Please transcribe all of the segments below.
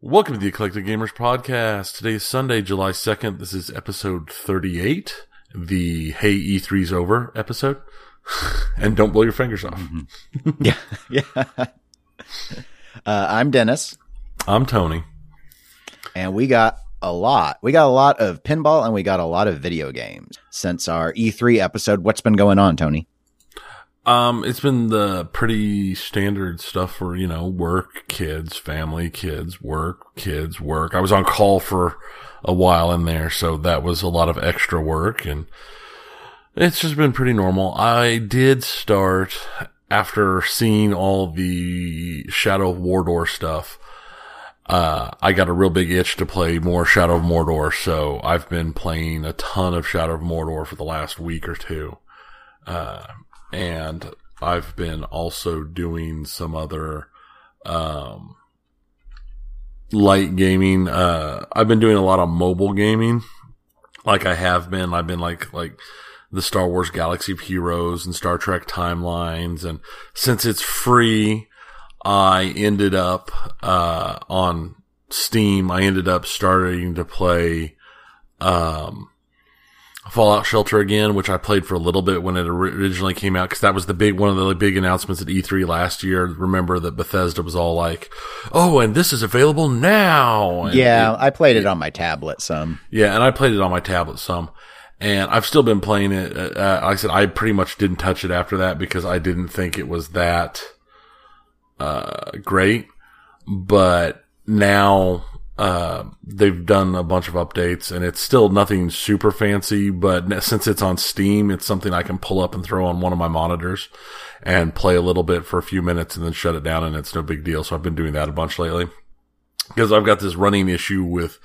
Welcome to the Eclectic Gamers Podcast. Today is Sunday, July 2nd. This is episode 38, the Hey E3's Over episode. And don't blow your fingers off. Yeah. I'm Dennis. I'm Tony. And we got a lot. We got a lot of pinball and we got a lot of video games. Since our E3 episode, what's been going on, Tony? It's been the pretty standard stuff for, you know, work, kids, family, kids, work. I was on call for a while in there, so that was a lot of extra work, and it's just been pretty normal. I did start, after seeing all the Shadow of Mordor stuff, I got a real big itch to play more Shadow of Mordor, so I've been playing a ton of Shadow of Mordor for the last week or two. And I've been also doing some other light gaming. I've been doing a lot of mobile gaming. Like I have been. I've been like the Star Wars Galaxy of Heroes and Star Trek Timelines. And since it's free, I ended up on Steam. I ended up starting to play Fallout Shelter again, which I played for a little bit when it originally came out, because that was the big one of the big announcements at E3 last year. Remember that Bethesda was all like, "Oh, and this is available now." And yeah, I played it on my tablet some. Yeah, and I played it on my tablet some, and I've still been playing it. Like I said, I pretty much didn't touch it after that because I didn't think it was that great. But now, they've done a bunch of updates and it's still nothing super fancy, but since it's on Steam, it's something I can pull up and throw on one of my monitors and play a little bit for a few minutes and then shut it down, and it's no big deal. So I've been doing that a bunch lately because I've got this running issue with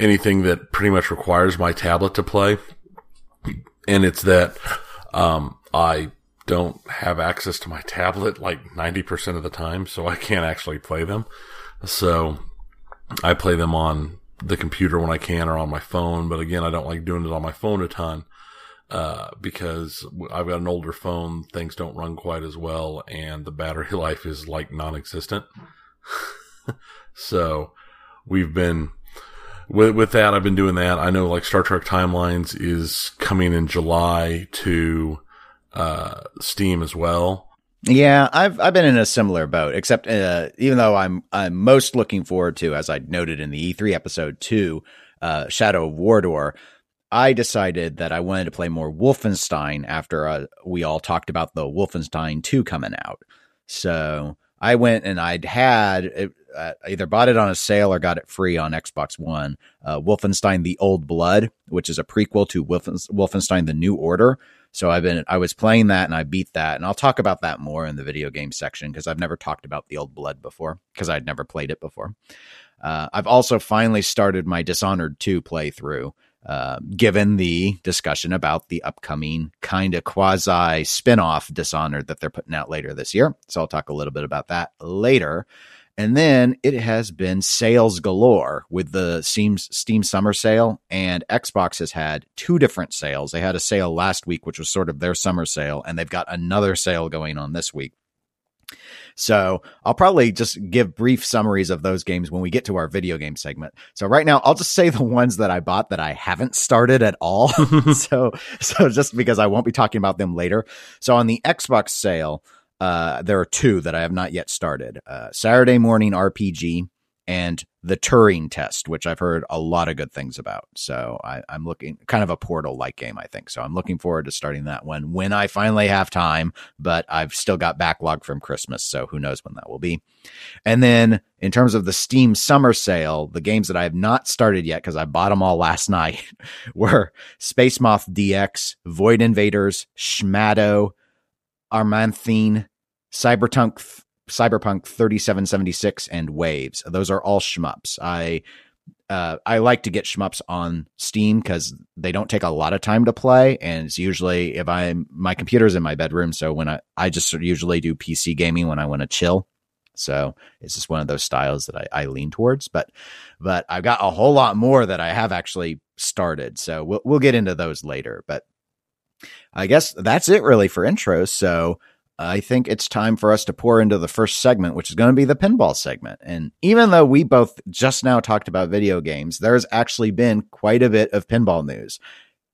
anything that pretty much requires my tablet to play. And it's that, I don't have access to my tablet like 90% of the time, so I can't actually play them. So I play them on the computer when I can, or on my phone. But again, I don't like doing it on my phone a ton, because I've got an older phone. Things don't run quite as well, and the battery life is like non-existent. So we've been with that. I've been doing that. I know like Star Trek Timelines is coming in July to, Steam as well. Yeah, I've been in a similar boat, except even though I'm most looking forward to, as I noted in the E3 episode 2, Shadow of War Door, I decided that I wanted to play more Wolfenstein after we all talked about the Wolfenstein 2 coming out. So I went and either bought it on a sale or got it free on Xbox One, Wolfenstein: The Old Blood, which is a prequel to Wolfenstein: The New Order. So I was playing that and I beat that, and I'll talk about that more in the video game section because I've never talked about The Old Blood before because I'd never played it before. I've also finally started my Dishonored 2 playthrough, given the discussion about the upcoming kind of quasi spinoff Dishonored that they're putting out later this year. So I'll talk a little bit about that later. And then it has been sales galore with the Steam summer sale, and Xbox has had two different sales. They had a sale last week, which was sort of their summer sale, and they've got another sale going on this week. So I'll probably just give brief summaries of those games when we get to our video game segment. So right now, I'll just say the ones that I bought that I haven't started at all. so just because I won't be talking about them later. So on the Xbox sale, there are two that I have not yet started, Saturday Morning RPG and The Turing Test, which I've heard a lot of good things about. So I'm looking, kind of a Portal-like game, I think. So I'm looking forward to starting that one when I finally have time, but I've still got backlog from Christmas, so who knows when that will be. And then in terms of the Steam summer sale, the games that I have not started yet, because I bought them all last night, were Space Moth DX, Void Invaders, Schmatto, Armanthine, Cyberpunk 3776, and Waves. Those are all shmups. I like to get shmups on Steam because they don't take a lot of time to play, and it's usually if my computer's in my bedroom, so when I just usually do PC gaming when I want to chill. So it's just one of those styles that I lean towards, but I've got a whole lot more that I have actually started. So we'll get into those later, but I guess that's it really for intros. So I think it's time for us to pour into the first segment, which is going to be the pinball segment. And even though we both just now talked about video games, there's actually been quite a bit of pinball news.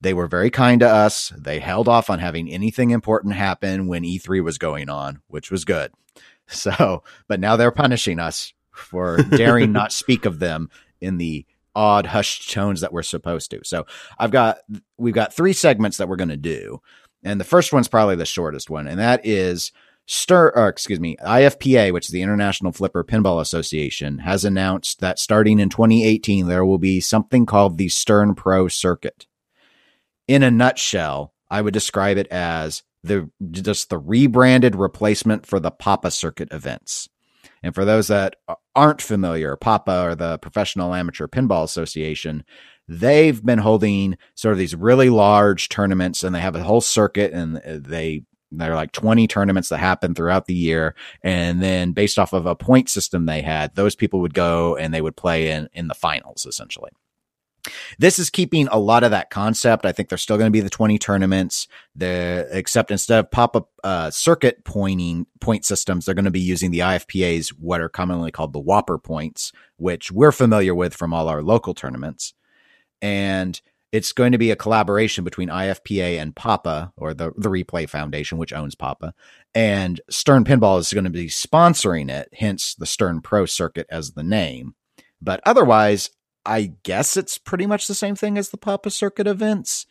They were very kind to us. They held off on having anything important happen when E3 was going on, which was good. So, but now they're punishing us for daring not speak of them in the odd hushed tones that we're supposed to. So we've got three segments that we're going to do. And the first one's probably the shortest one. And that is IFPA, which is the International Flipper Pinball Association, has announced that starting in 2018, there will be something called the Stern Pro Circuit. In a nutshell, I would describe it as the rebranded replacement for the Papa Circuit events. And for those that aren't familiar, Papa, or the Professional Amateur Pinball Association, they've been holding sort of these really large tournaments, and they have a whole circuit, and they're like 20 tournaments that happen throughout the year. And then based off of a point system they had, those people would go and they would play in the finals, essentially. This is keeping a lot of that concept. I think there's still going to be the 20 tournaments, except instead of pop-up circuit point systems, they're going to be using the IFPA's what are commonly called the Whopper points, which we're familiar with from all our local tournaments. And it's going to be a collaboration between IFPA and Papa, or the Replay Foundation, which owns Papa, and Stern Pinball is going to be sponsoring it, hence the Stern Pro Circuit as the name. But otherwise, I guess it's pretty much the same thing as the Papa Circuit events.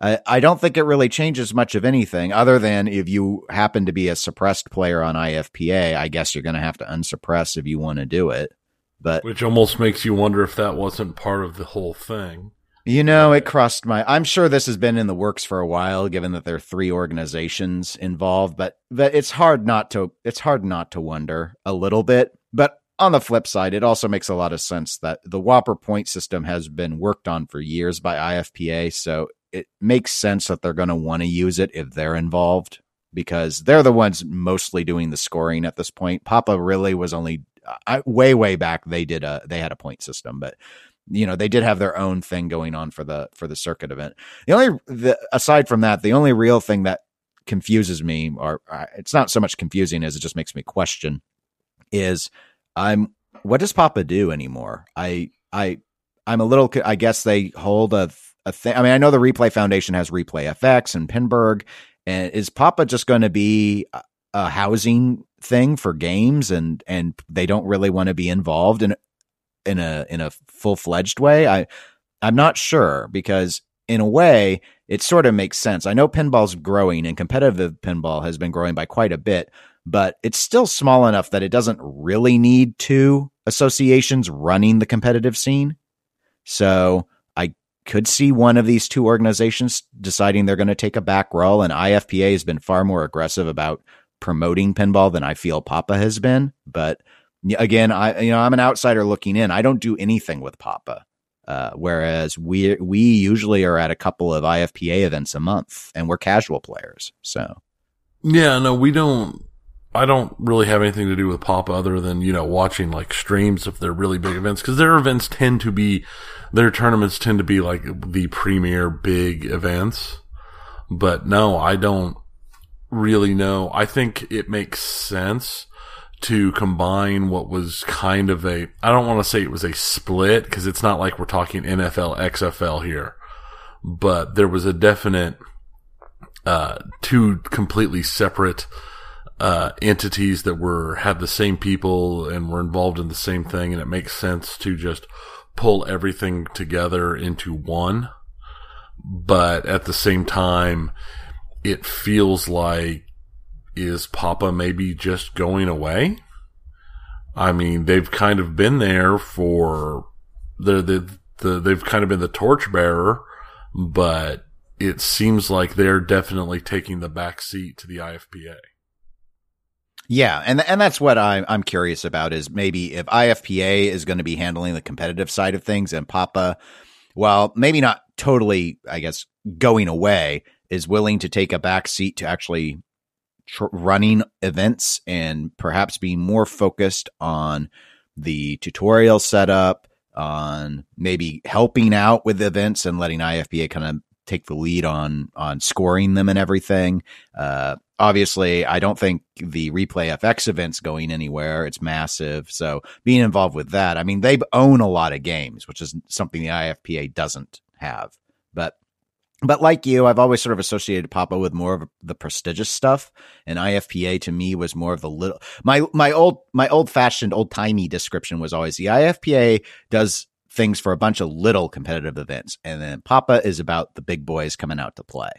I don't think it really changes much of anything, other than if you happen to be a suppressed player on IFPA, I guess you're going to have to unsuppress if you want to do it. But which almost makes you wonder if that wasn't part of the whole thing. You know, it crossed my... I'm sure this has been in the works for a while, given that there are three organizations involved, but it's hard not to wonder a little bit. But on the flip side, it also makes a lot of sense that the Whopper point system has been worked on for years by IFPA, so it makes sense that they're going to want to use it if they're involved, because they're the ones mostly doing the scoring at this point. Papa really was only way back. They had a point system, but you know, they did have their own thing going on for the circuit event. Aside from that, the only real thing that confuses me, or it's not so much confusing as it just makes me question, is what does Papa do anymore? I'm a little, I guess they hold a thing. I mean, I know the Replay Foundation has Replay FX and Pinburg, and is Papa just going to be a housing thing for games, and they don't really want to be involved in a full-fledged way? I'm not sure, because in a way it sort of makes sense. I know pinball's growing, and competitive pinball has been growing by quite a bit, but it's still small enough that it doesn't really need two associations running the competitive scene. So I could see one of these two organizations deciding they're going to take a back role, and IFPA has been far more aggressive about promoting pinball than I feel Papa has been. But again, I'm an outsider looking in. I don't do anything with Papa. Whereas we usually are at a couple of IFPA events a month, and we're casual players. So yeah, no, we don't. I don't really have anything to do with Papa other than, you know, watching like streams if they're really big events, because their tournaments tend to be like the premier big events. But no, I don't really know. I think it makes sense to combine what was kind of a, I don't want to say it was a split, because it's not like we're talking NFL, XFL here, but there was a definite, two completely separate entities that had the same people and were involved in the same thing, and it makes sense to just pull everything together into one. But at the same time, it feels like, is Papa maybe just going away? I mean, they've kind of been there for they've kind of been the torchbearer, but it seems like they're definitely taking the back seat to the IFPA. Yeah, and that's what I'm curious about, is maybe if IFPA is going to be handling the competitive side of things, and Papa, well, maybe not totally, I guess, going away, is willing to take a back seat to actually running events and perhaps being more focused on the tutorial setup, on maybe helping out with events and letting IFPA kind of take the lead on scoring them and everything. Obviously, I don't think the Replay FX event's going anywhere. It's massive. So being involved with that, I mean, they own a lot of games, which is something the IFPA doesn't have. But like you, I've always sort of associated Papa with more of the prestigious stuff, and IFPA to me was more of the little. My old fashioned, old timey description was always the IFPA does things for a bunch of little competitive events, and then Papa is about the big boys coming out to play.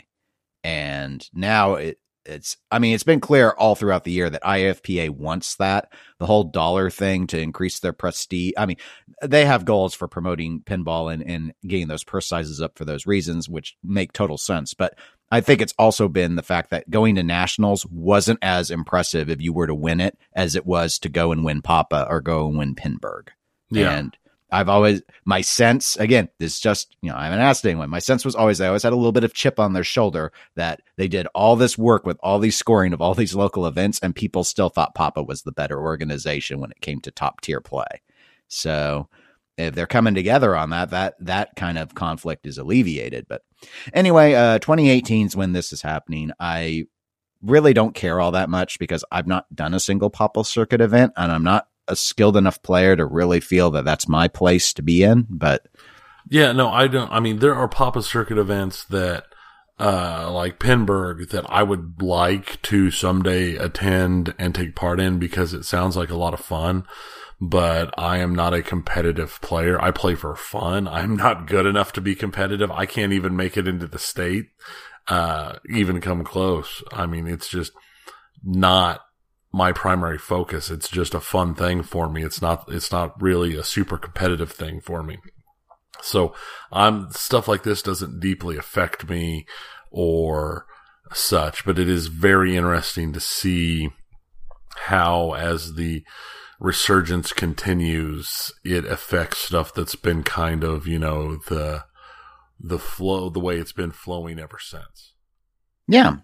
And now it's, I mean, it's been clear all throughout the year that IFPA wants that, the whole dollar thing to increase their prestige. I mean, they have goals for promoting pinball and getting those purse sizes up for those reasons, which make total sense. But I think it's also been the fact that going to nationals wasn't as impressive if you were to win it as it was to go and win Papa or go and win Pinburg. Yeah. And I've always, my sense, again, this is just, you know, I haven't asked anyone. My sense was always, they always had a little bit of chip on their shoulder that they did all this work with all these scoring of all these local events, and people still thought Papa was the better organization when it came to top tier play. So if they're coming together on that, that kind of conflict is alleviated. But anyway, 2018 is when this is happening. I really don't care all that much because I've not done a single Papa Circuit event, and I'm not a skilled enough player to really feel that that's my place to be in. But yeah, no, I don't. I mean, there are Papa Circuit events that, like Pinburg, that I would like to someday attend and take part in because it sounds like a lot of fun, but I am not a competitive player. I play for fun. I'm not good enough to be competitive. I can't even make it into the state, even come close. I mean, it's just not my primary focus. It's just a fun thing for me. It's not really a super competitive thing for me. So stuff like this doesn't deeply affect me or such, but it is very interesting to see how, as the resurgence continues, it affects stuff that's been kind of, you know, the flow, the way it's been flowing ever since. Yeah.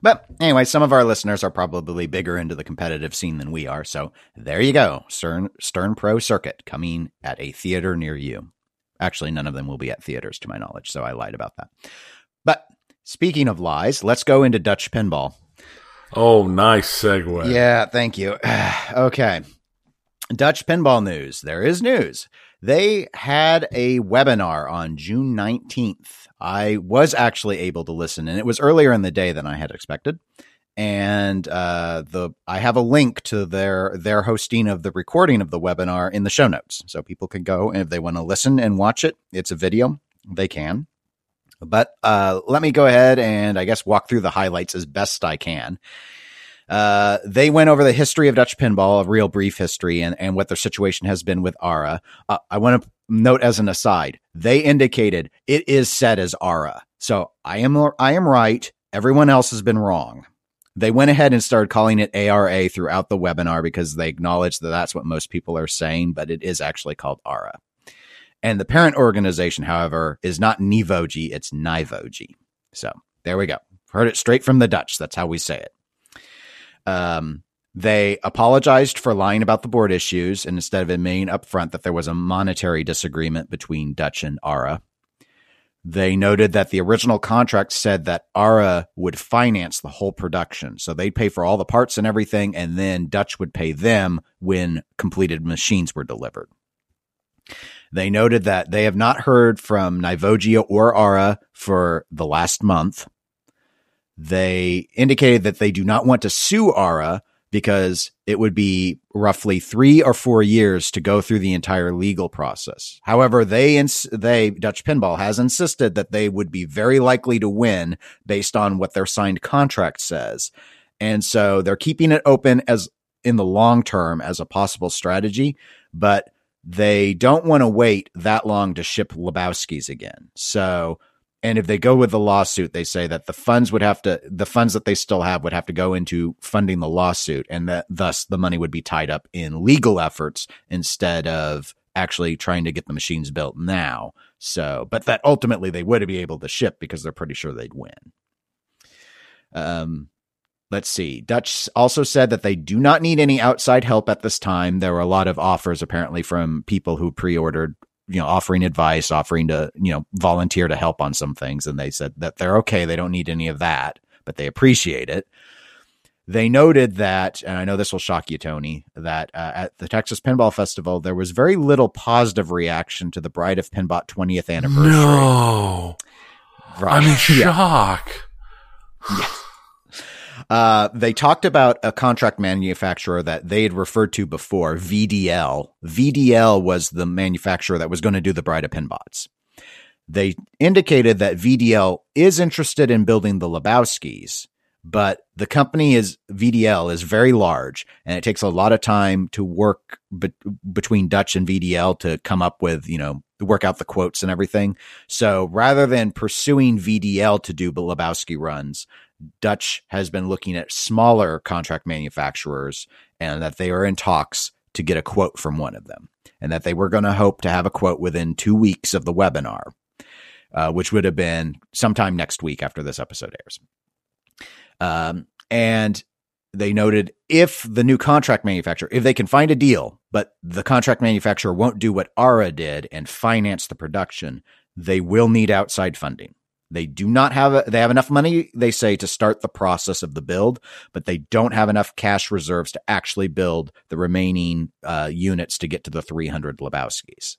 But anyway, some of our listeners are probably bigger into the competitive scene than we are. So there you go. Stern Pro Circuit coming at a theater near you. Actually, none of them will be at theaters to my knowledge. So I lied about that. But speaking of lies, let's go into Dutch Pinball. Oh, nice segue. Yeah, thank you. Okay. Dutch Pinball news. There is news. They had a webinar on June 19th. I was actually able to listen, and it was earlier in the day than I had expected. And I have a link to their hosting of the recording of the webinar in the show notes. So people can go, and if they want to listen and watch it, it's a video, they can. But let me go ahead and I guess walk through the highlights as best I can. They went over the history of Dutch Pinball, a real brief history, and what their situation has been with ARA. I want to note as an aside, they indicated it is set as ARA. So I am right. Everyone else has been wrong. They went ahead and started calling it ARA throughout the webinar because they acknowledge that that's what most people are saying, but it is actually called ARA. And the parent organization, however, is not Nivogia, it's Nivogia. So there we go. Heard it straight from the Dutch. That's how we say it. They apologized for lying about the board issues, and instead of admitting up front that there was a monetary disagreement between Dutch and ARA, they noted that the original contract said that ARA would finance the whole production. So they'd pay for all the parts and everything, and then Dutch would pay them when completed machines were delivered. They noted that they have not heard from Nivogia or ARA for the last month. They indicated that they do not want to sue ARA because it would be roughly 3 or 4 years to go through the entire legal process. However, Dutch Pinball has insisted that they would be very likely to win based on what their signed contract says. And so they're keeping it open as in the long term as a possible strategy, but they don't want to wait that long to ship Lebowski's again. And if they go with the lawsuit, they say that the funds that they still have would have to go into funding the lawsuit, and that thus the money would be tied up in legal efforts instead of actually trying to get the machines built now. So, but that ultimately they would be able to ship because they're pretty sure they'd win. Let's see. Dutch also said that they do not need any outside help at this time. There were a lot of offers apparently from people who pre-ordered, you know, offering advice, offering to, you know, volunteer to help on some things. And they said that they're okay. They don't need any of that, but they appreciate it. They noted that, and I know this will shock you, Tony, that at the Texas Pinball Festival, there was very little positive reaction to the Bride of Pinbot 20th anniversary. No. Right. I'm in shock. Yeah. Yes. They talked about a contract manufacturer that they had referred to before, VDL. VDL was the manufacturer that was going to do the Bride of Pinbots. They indicated that VDL is interested in building the Lebowskis, but the company VDL is very large, and it takes a lot of time to work between Dutch and VDL to come up with, you know, work out the quotes and everything. So rather than pursuing VDL to do Lebowski runs, Dutch has been looking at smaller contract manufacturers, and that they are in talks to get a quote from one of them, and that they were going to hope to have a quote within 2 weeks of the webinar, which would have been sometime next week after this episode airs. And they noted if the new contract manufacturer, if they can find a deal, but the contract manufacturer won't do what ARA did and finance the production, they will need outside funding. They do not have, they have enough money, they say, to start the process of the build, but they don't have enough cash reserves to actually build the remaining units to get to the 300 Lebowskis.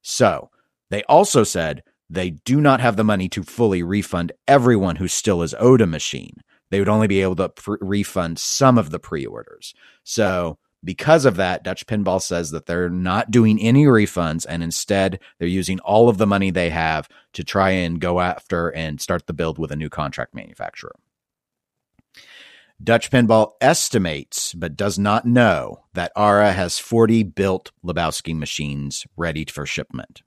So they also said they do not have the money to fully refund everyone who still is owed a machine. They would only be able to refund some of the pre-orders. So because of that, Dutch Pinball says that they're not doing any refunds, and instead they're using all of the money they have to try and go after and start the build with a new contract manufacturer. Dutch Pinball estimates, but does not know, that ARA has 40 built Lebowski machines ready for shipment.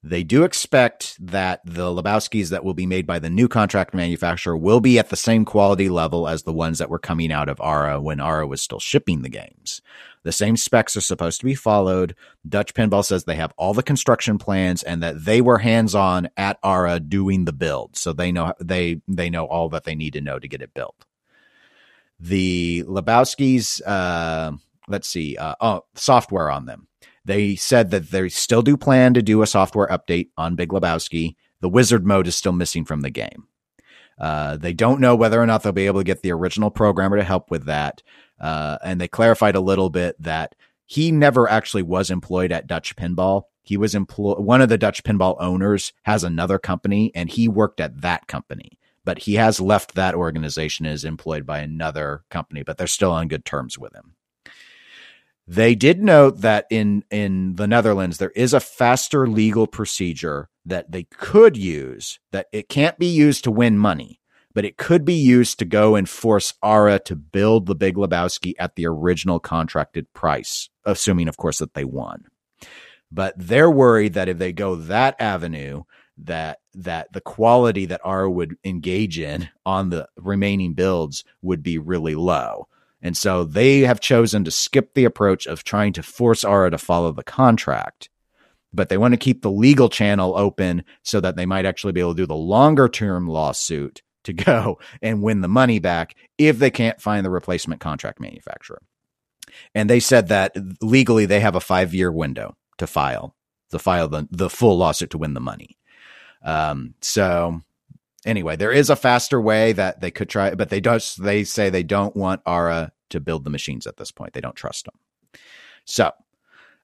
They do expect that the Lebowskis that will be made by the new contract manufacturer will be at the same quality level as the ones that were coming out of ARA when ARA was still shipping the games. The same specs are supposed to be followed. Dutch Pinball says they have all the construction plans and that they were hands-on at ARA doing the build, so they know they know all that they need to know to get it built. The Lebowskis, software on them. They said that they still do plan to do a software update on Big Lebowski. The wizard mode is still missing from the game. They don't know whether or not they'll be able to get the original programmer to help with that. And they clarified a little bit that he never actually was employed at Dutch Pinball. He was one of the Dutch Pinball owners has another company, and he worked at that company. But he has left that organization and is employed by another company, but they're still on good terms with him. They did note that in the Netherlands, there is a faster legal procedure that they could use, that it can't be used to win money, but it could be used to go and force ARA to build the Big Lebowski at the original contracted price, assuming, of course, that they won. But they're worried that if they go that avenue, that the quality that ARA would engage in on the remaining builds would be really low. And so they have chosen to skip the approach of trying to force ARA to follow the contract, but they want to keep the legal channel open so that they might actually be able to do the longer term lawsuit to go and win the money back if they can't find the replacement contract manufacturer. And they said that legally they have a 5-year window to file the full lawsuit to win the money. Anyway, there is a faster way that they could try, but they say they don't want ARA to build the machines at this point. They don't trust them. So,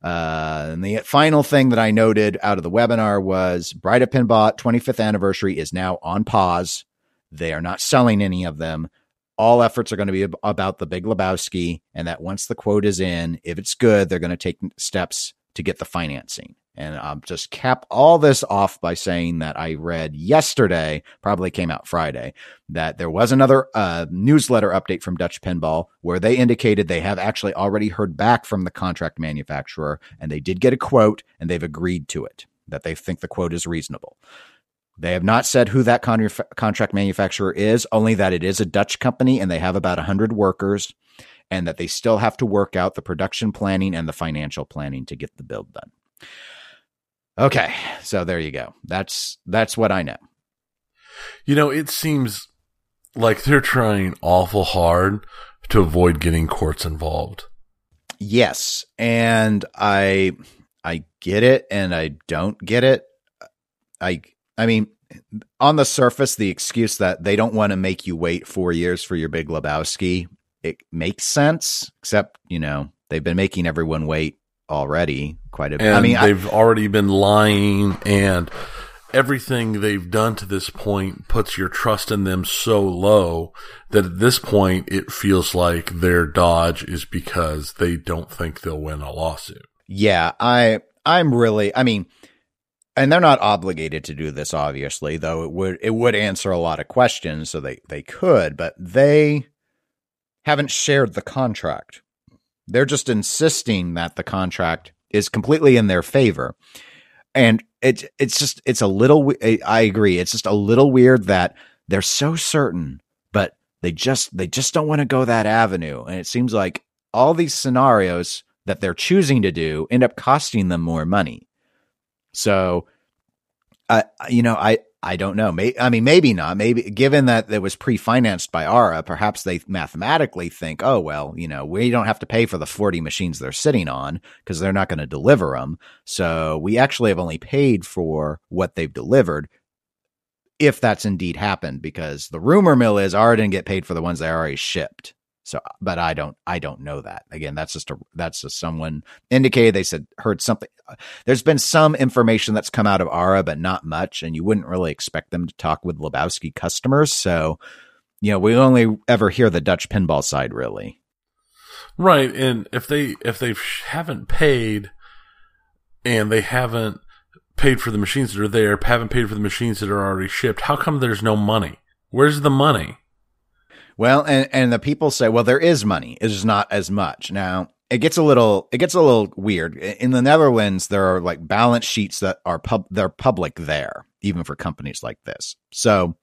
and the final thing that I noted out of the webinar was Bride of Pinbot 25th anniversary is now on pause. They are not selling any of them. All efforts are going to be about the Big Lebowski, and that once the quote is in, if it's good, they're going to take steps to get the financing. And I'll just cap all this off by saying that I read yesterday, probably came out Friday, that there was another newsletter update from Dutch Pinball where they indicated they have actually already heard back from the contract manufacturer, and they did get a quote, and they've agreed to it, that they think the quote is reasonable. They have not said who that contract manufacturer is, only that it is a Dutch company, and they have about 100 workers, and that they still have to work out the production planning and the financial planning to get the build done. Okay, so there you go. That's what I know. You know, it seems like they're trying awful hard to avoid getting courts involved. Yes, and I get it, and I don't get it. I mean, on the surface, the excuse that they don't want to make you wait 4 years for your Big Lebowski, it makes sense, except, you know, they've been making everyone wait already quite a bit. I mean, they've already been lying, and everything they've done to this point puts your trust in them so low that at this point it feels like their dodge is because they don't think they'll win a lawsuit. Yeah, I'm really, I mean, and they're not obligated to do this, obviously, though it would answer a lot of questions, so they could, but they haven't shared the contract. They're just insisting that the contract is completely in their favor. And it's a little, I agree, it's just a little weird that they're so certain, but they just don't want to go that avenue. And it seems like all these scenarios that they're choosing to do end up costing them more money. So, you know, I don't know. I mean, maybe not. Maybe given that it was pre-financed by ARA, perhaps they mathematically think, oh, well, you know, we don't have to pay for the 40 machines they're sitting on because they're not going to deliver them. So we actually have only paid for what they've delivered, if that's indeed happened, because the rumor mill is ARA didn't get paid for the ones they already shipped. So, but I don't know that. Again, that's just someone indicated, they said, heard something. There's been some information that's come out of ARA, but not much. And you wouldn't really expect them to talk with Lebowski customers. So, you know, we only ever hear the Dutch pinball side, really. Right. And if they haven't paid and they haven't paid for the machines that are there, haven't paid for the machines that are already shipped, how come there's no money? Where's the money? Well, and the people say, well, there is money. It's just not as much. Now, it gets a little weird. In the Netherlands, there are like balance sheets that are they're public there, even for companies like this. So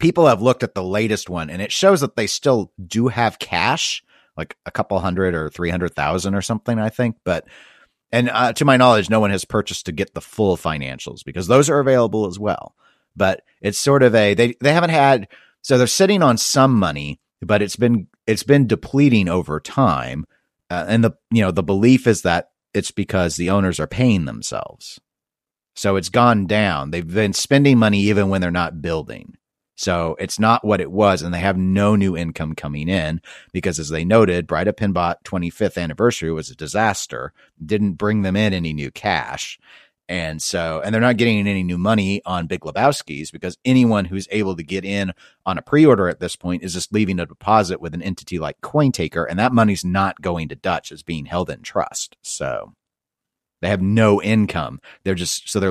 people have looked at the latest one, and it shows that they still do have cash, like a couple hundred or 300,000 or something, I think. But and to my knowledge, no one has purchased to get the full financials because those are available as well. But it's sort of they haven't had. So they're sitting on some money, but it's been depleting over time, and the belief is that it's because the owners are paying themselves. So it's gone down. They've been spending money even when they're not building. So it's not what it was, and they have no new income coming in because, as they noted, Bride of Pinbot 25th anniversary was a disaster. Didn't bring them in any new cash. And so, and they're not getting any new money on Big Lebowski's because anyone who's able to get in on a pre-order at this point is just leaving a deposit with an entity like CoinTaker, and that money's not going to Dutch. It's being held in trust. So they have no income. They're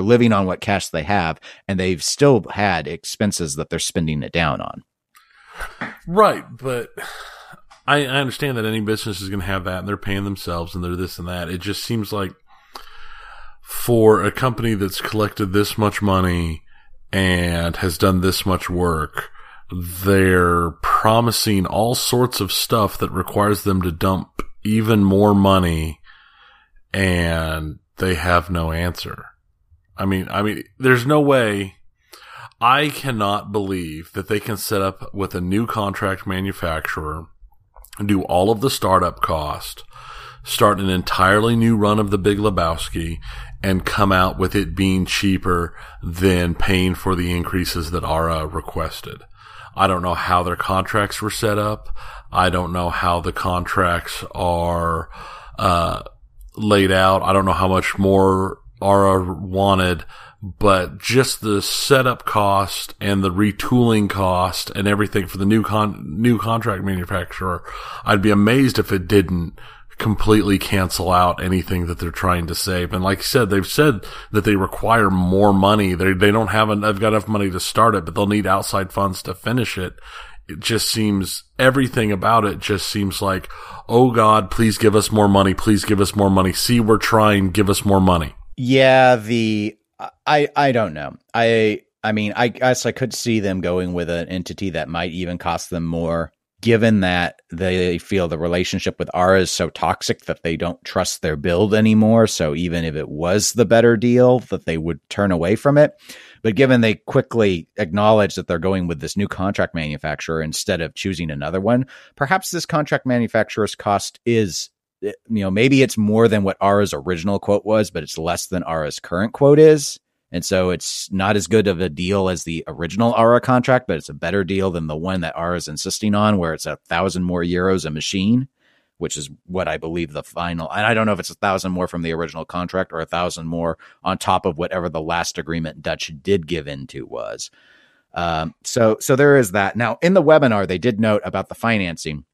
living on what cash they have, and they've still had expenses that they're spending it down on. Right. But I understand that any business is going to have that, and they're paying themselves and they're this and that. It just seems like, for a company that's collected this much money and has done this much work, they're promising all sorts of stuff that requires them to dump even more money, and they have no answer. I mean, there's no way. I cannot believe that they can set up with a new contract manufacturer, do all of the startup cost, start an entirely new run of the Big Lebowski, and come out with it being cheaper than paying for the increases that ARA requested. I don't know how their contracts were set up. I don't know how the contracts are laid out. I don't know how much more ARA wanted, but just the setup cost and the retooling cost and everything for the new contract manufacturer, I'd be amazed if it didn't completely cancel out anything that they're trying to save. And like I said, they've said that they require more money. They don't have they've got enough money to start it, but they'll need outside funds to finish it. It just seems, everything about it just seems like, oh God, please give us more money. Please give us more money. See, we're trying, give us more money. Yeah. I don't know. I mean, I guess I could see them going with an entity that might even cost them more, given that they feel the relationship with ARA is so toxic that they don't trust their build anymore. So even if it was the better deal, that they would turn away from it. But given they quickly acknowledge that they're going with this new contract manufacturer instead of choosing another one, perhaps this contract manufacturer's cost is, you know, maybe it's more than what ARA's original quote was, but it's less than ARA's current quote is. And so it's not as good of a deal as the original ARA contract, but it's a better deal than the one that ARA is insisting on, where it's 1,000 more euros a machine, which is what I believe the final. And I don't know if it's 1,000 more from the original contract or 1,000 more on top of whatever the last agreement Dutch did give into was. So there is that. Now, in the webinar, they did note about the financing.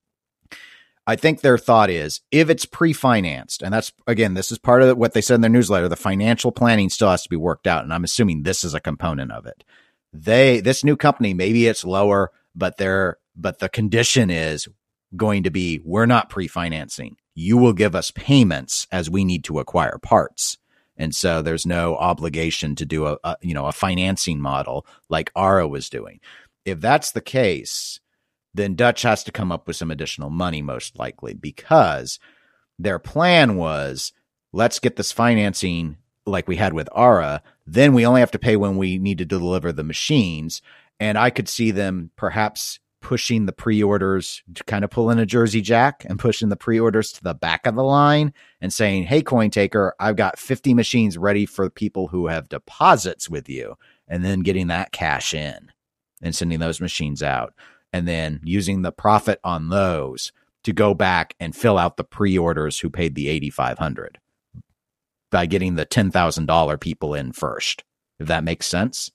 I think their thought is if it's pre-financed, and that's, again, this is part of what they said in their newsletter, the financial planning still has to be worked out. And I'm assuming this is a component of it. This new company, maybe it's lower, but the condition is going to be, we're not pre-financing. You will give us payments as we need to acquire parts. And so there's no obligation to do a financing model like ARA was doing. If that's the case, then Dutch has to come up with some additional money, most likely, because their plan was, let's get this financing like we had with ARA. Then we only have to pay when we need to deliver the machines. And I could see them perhaps pushing the pre-orders, to kind of pulling a Jersey Jack and pushing the pre-orders to the back of the line and saying, hey, CoinTaker, I've got 50 machines ready for people who have deposits with you, and then getting that cash in and sending those machines out, and then using the profit on those to go back and fill out the pre-orders who paid the $8,500 by getting the $10,000 people in first, if that makes sense.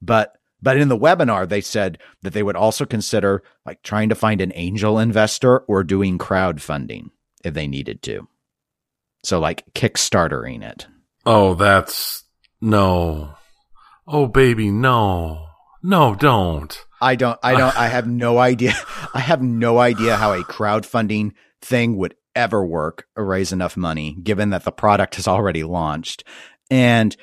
But in the webinar, they said that they would also consider like trying to find an angel investor or doing crowdfunding if they needed to. So like kickstartering it. Oh, that's no. Oh, baby, no. No, don't. I don't, I have no idea. I have no idea how a crowdfunding thing would ever work or raise enough money, given that the product has already launched. And,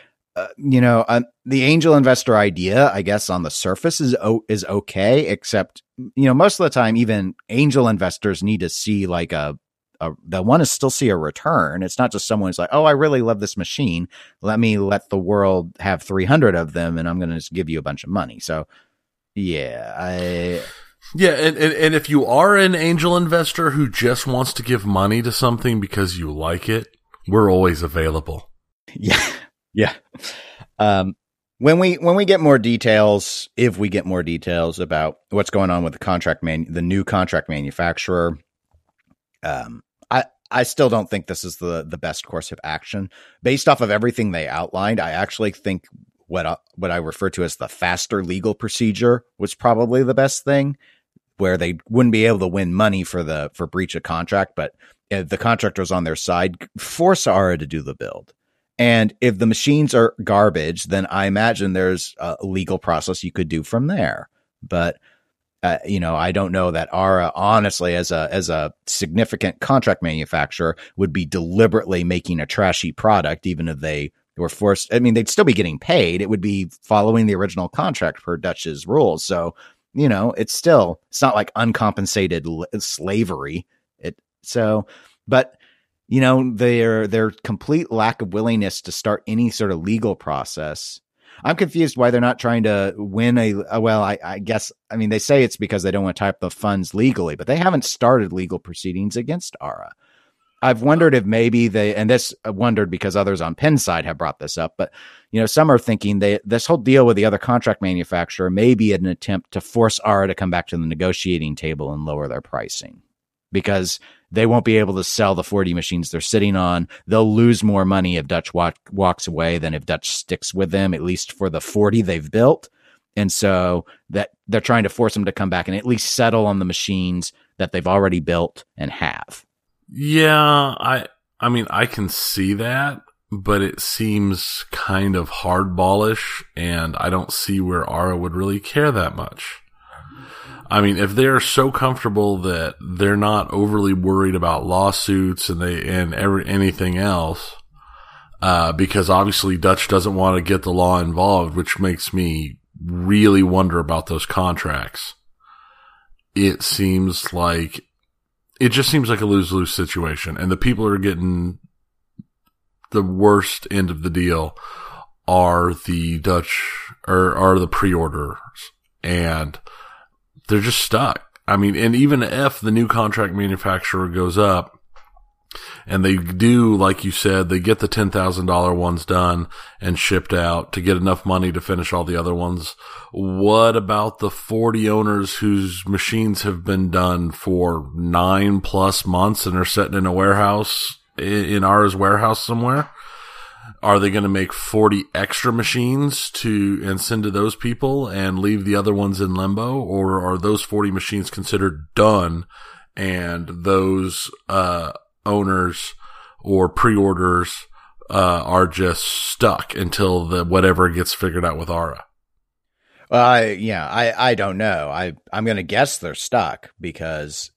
the angel investor idea, I guess, on the surface is okay, except, most of the time, even angel investors need to see like they want to still see a return. It's not just someone who's like, oh, I really love this machine. Let me let the world have 300 of them, and I'm going to just give you a bunch of money. So, and if you are an angel investor who just wants to give money to something because you like it, we're always available. Yeah. When we get more details, if we get more details about what's going on with the the new contract manufacturer, I still don't think this is the best course of action. Based off of everything they outlined, I actually think what I refer to as the faster legal procedure was probably the best thing, where they wouldn't be able to win money for breach of contract, but if the contractor's on their side, force ARA to do the build. And if the machines are garbage, then I imagine there's a legal process you could do from there. But I don't know that ARA, honestly, as a significant contract manufacturer, would be deliberately making a trashy product, even if they were forced. I mean, they'd still be getting paid. It would be following the original contract per Dutch's rules. So, it's not like uncompensated slavery. Their complete lack of willingness to start any sort of legal process. I'm confused why they're not trying to win I guess they say it's because they don't want to tie up the funds legally, but they haven't started legal proceedings against ARA. I've wondered if maybe because others on Pinside have brought this up, but some are thinking this whole deal with the other contract manufacturer may be an attempt to force ARA to come back to the negotiating table and lower their pricing, because they won't be able to sell the 40 machines they're sitting on. They'll lose more money if Dutch walks away than if Dutch sticks with them, at least for the 40 they've built. And so that they're trying to force them to come back and at least settle on the machines that they've already built and have. Yeah, I mean, I can see that, but it seems kind of hardballish, and I don't see where ARA would really care that much. I mean, if they're so comfortable that they're not overly worried about lawsuits and anything else, because obviously Dutch doesn't want to get the law involved, which makes me really wonder about those contracts. it seems like, it just seems like a lose-lose situation. And the people who are getting the worst end of the deal are the Dutch, or are the pre-orders. And they're just stuck. I mean, and even if the new contract manufacturer goes up, and they do, like you said, they get the $10,000 ones done and shipped out to get enough money to finish all the other ones. What about the 40 owners whose machines have been done for 9+ months and are sitting in a warehouse, in ARA's warehouse somewhere? Are they going to make 40 extra machines and send to those people and leave the other ones in limbo? Or are those 40 machines considered done, and those owners or pre-orders are just stuck until whatever gets figured out with ARA? Well, I don't know. I'm going to guess they're stuck, because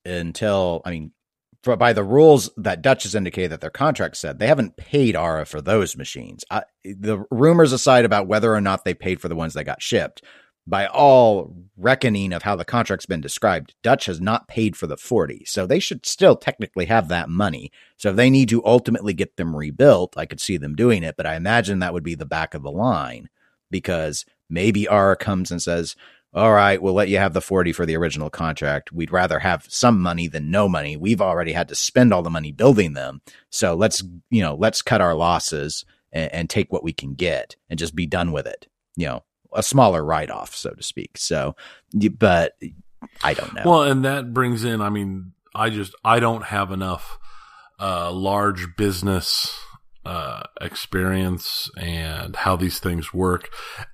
by the rules that Dutch has indicated that their contract said, they haven't paid ARA for those machines. The rumors aside about whether or not they paid for the ones that got shipped, by all reckoning of how the contract's been described, Dutch has not paid for the 40. So they should still technically have that money. So if they need to ultimately get them rebuilt, I could see them doing it, but I imagine that would be the back of the line, because maybe ARA comes and says, all right, we'll let you have the 40 for the original contract. We'd rather have some money than no money. We've already had to spend all the money building them. So let's cut our losses and take what we can get and just be done with it. You know, a smaller write-off, so to speak. So, but I don't know. Well, and that brings in, I don't have enough large business experience and how these things work.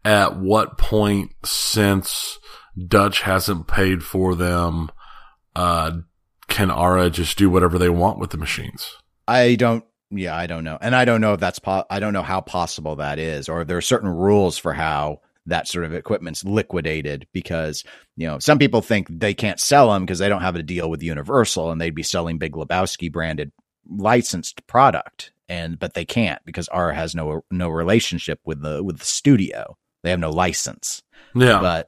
At what point, since Dutch hasn't paid for them, can ARA just do whatever they want with the machines? I don't know. And I don't know if that's, I don't know how possible that is, or if there are certain rules for how that sort of equipment's liquidated, because, you know, some people think they can't sell them because they don't have a deal with Universal and they'd be selling Big Lebowski branded licensed product. But they can't, because ARA has no relationship with the studio. They have no license. Yeah.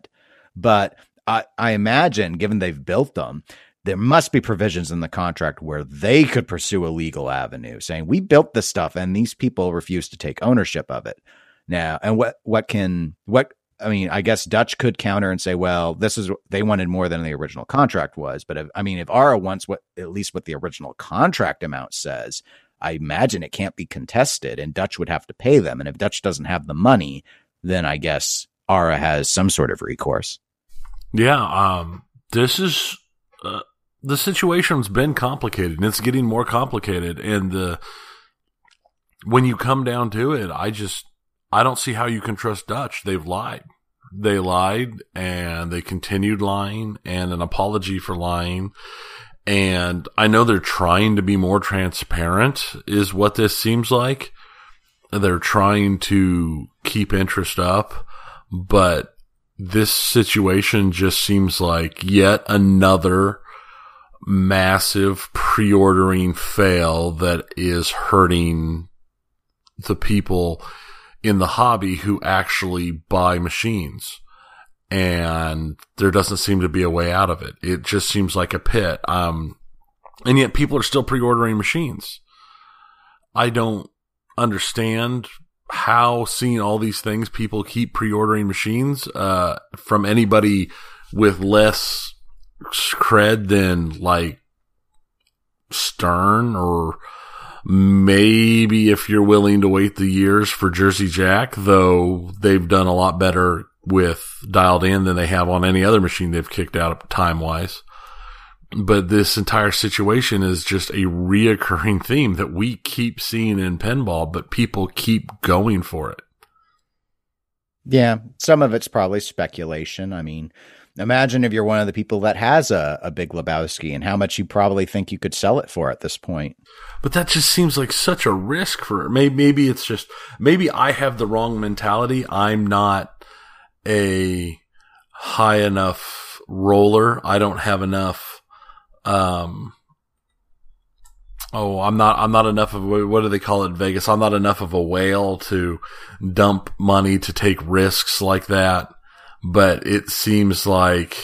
But I imagine, given they've built them, there must be provisions in the contract where they could pursue a legal avenue saying, we built this stuff and these people refuse to take ownership of it. Now, and I guess Dutch could counter and say, well, they wanted more than the original contract was. But if ARA wants at least what the original contract amount says, I imagine it can't be contested, and Dutch would have to pay them. And if Dutch doesn't have the money, then I guess ARA has some sort of recourse. Yeah. This is, the situation's been complicated, and it's getting more complicated. And when you come down to it, I don't see how you can trust Dutch. They've lied. They lied, and they continued lying, and an apology for lying. And I know they're trying to be more transparent, is what this seems like. They're trying to keep interest up, but this situation just seems like yet another massive pre-ordering fail that is hurting the people in the hobby who actually buy machines. And there doesn't seem to be a way out of it. It just seems like a pit. And yet people are still pre-ordering machines. I don't understand how, seeing all these things, people keep pre-ordering machines, from anybody with less cred than like Stern, or maybe if you're willing to wait the years for Jersey Jack, though they've done a lot better with Dialed In than they have on any other machine they've kicked out time-wise. But this entire situation is just a reoccurring theme that we keep seeing in pinball, but people keep going for it. Yeah, some of it's probably speculation. I mean, imagine if you're one of the people that has a Big Lebowski and how much you probably think you could sell it for at this point. But that just seems like such a risk for it. Maybe it's just, maybe I have the wrong mentality. I'm not a high enough roller. I don't have enough, I'm not enough of, what do they call it in Vegas? I'm not enough of a whale to dump money, to take risks like that. But it seems like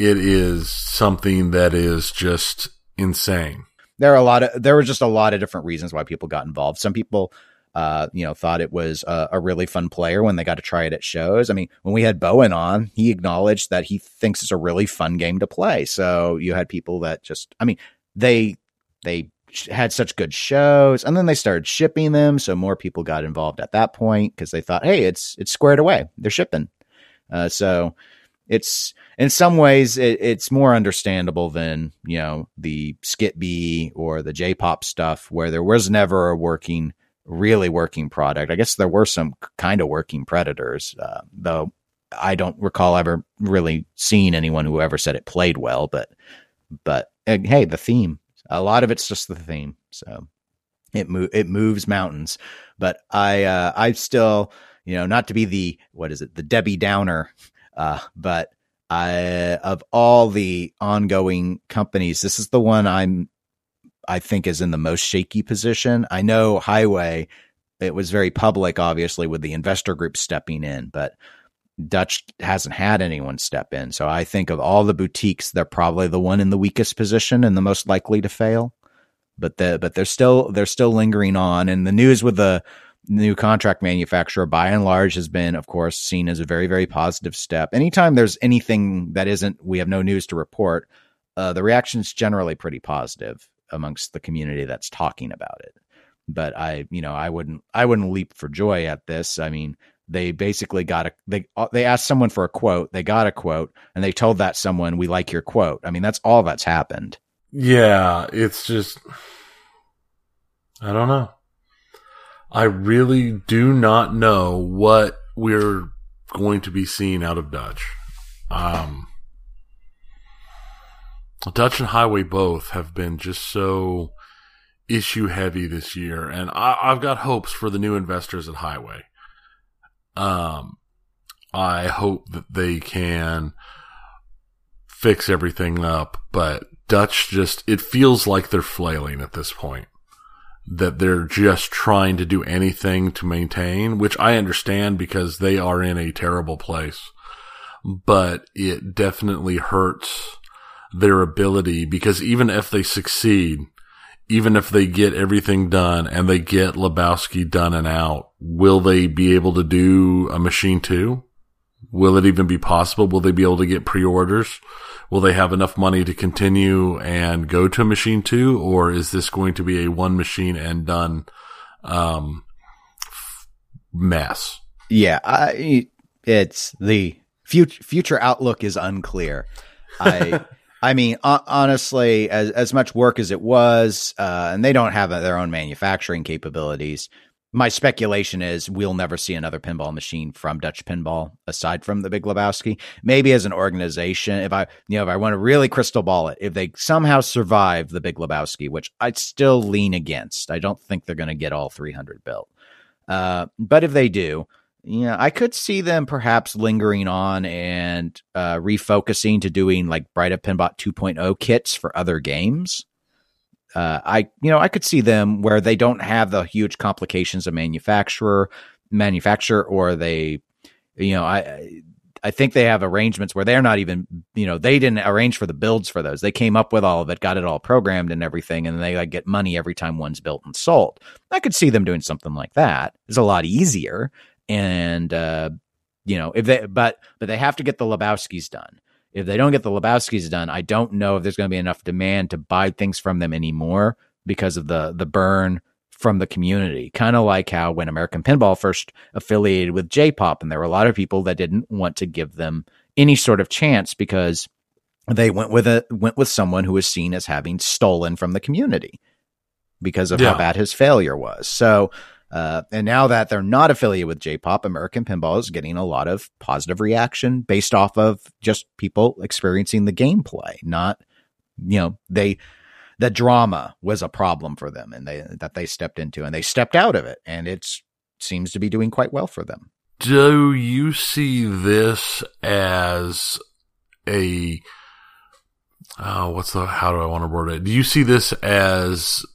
it is something that is just insane. There were just a lot of different reasons why people got involved. Some people, thought it was a really fun player when they got to try it at shows. I mean, when we had Bowen on, he acknowledged that he thinks it's a really fun game to play. So you had people that just, I mean, they had such good shows, and then they started shipping them. So more people got involved at that point because they thought, hey, it's squared away. They're shipping. So it's, in some ways it's more understandable than, the Skit-B or the J-pop stuff, where there was never a really working product. I guess there were some kind of working Predators, though I don't recall ever really seeing anyone who ever said it played well, but hey, the theme, a lot of it's just the theme. So it moves mountains, but I still, not to be the Debbie Downer, but of all the ongoing companies, this is the one I think is in the most shaky position. I know Highway, it was very public, obviously, with the investor group stepping in, but Dutch hasn't had anyone step in. So I think of all the boutiques, they're probably the one in the weakest position and the most likely to fail, but they're still lingering on. And the news with the new contract manufacturer, by and large, has been, of course, seen as a very, very positive step. Anytime there's anything that isn't, we have no news to report, the reaction's generally pretty positive amongst the community that's talking about it. But I wouldn't leap for joy at this. I mean, they basically got they asked someone for a quote, they got a quote, and they told that someone, we like your quote. I mean, that's all that's happened. Yeah. It's just, I don't know. I really do not know what we're going to be seeing out of Dutch. Dutch and Highway both have been just so issue heavy this year, and I've got hopes for the new investors at Highway. I hope that they can fix everything up, but Dutch just, it feels like they're flailing at this point, that they're just trying to do anything to maintain, which I understand because they are in a terrible place, but it definitely hurts their ability, because even if they succeed, even if they get everything done and they get Lebowski done and out, will they be able to do a Machine 2? Will it even be possible? Will they be able to get pre-orders? Will they have enough money to continue and go to Machine 2? Or is this going to be a one machine and done, mess? Yeah. It's the future outlook is unclear. I mean, honestly, as much work as it was, and they don't have their own manufacturing capabilities, my speculation is we'll never see another pinball machine from Dutch Pinball aside from the Big Lebowski. Maybe as an organization, if I want to really crystal ball it, if they somehow survive the Big Lebowski, which I'd still lean against, I don't think they're going to get all 300 built. But if they do, I could see them perhaps lingering on and refocusing to doing like Bride of Pinbot 2.0 kits for other games. I could see them where they don't have the huge complications of manufacture, or they, I think they have arrangements where they're not even, they didn't arrange for the builds for those. They came up with all of it, got it all programmed and everything, and they like get money every time one's built and sold. I could see them doing something like that. It's a lot easier. And, but they have to get the Lebowskis done. If they don't get the Lebowskis done, I don't know if there's going to be enough demand to buy things from them anymore because of the burn from the community. Kind of like how when American Pinball first affiliated with J-pop, and there were a lot of people that didn't want to give them any sort of chance because they went with someone who was seen as having stolen from the community because of how bad his failure was. So, and now that they're not affiliated with J-pop, American Pinball is getting a lot of positive reaction based off of just people experiencing the gameplay. Not, the drama was a problem for them, and they stepped into, and they stepped out of it, and it seems to be doing quite well for them. Do you see this as a, how do I want to word it? Do you see this as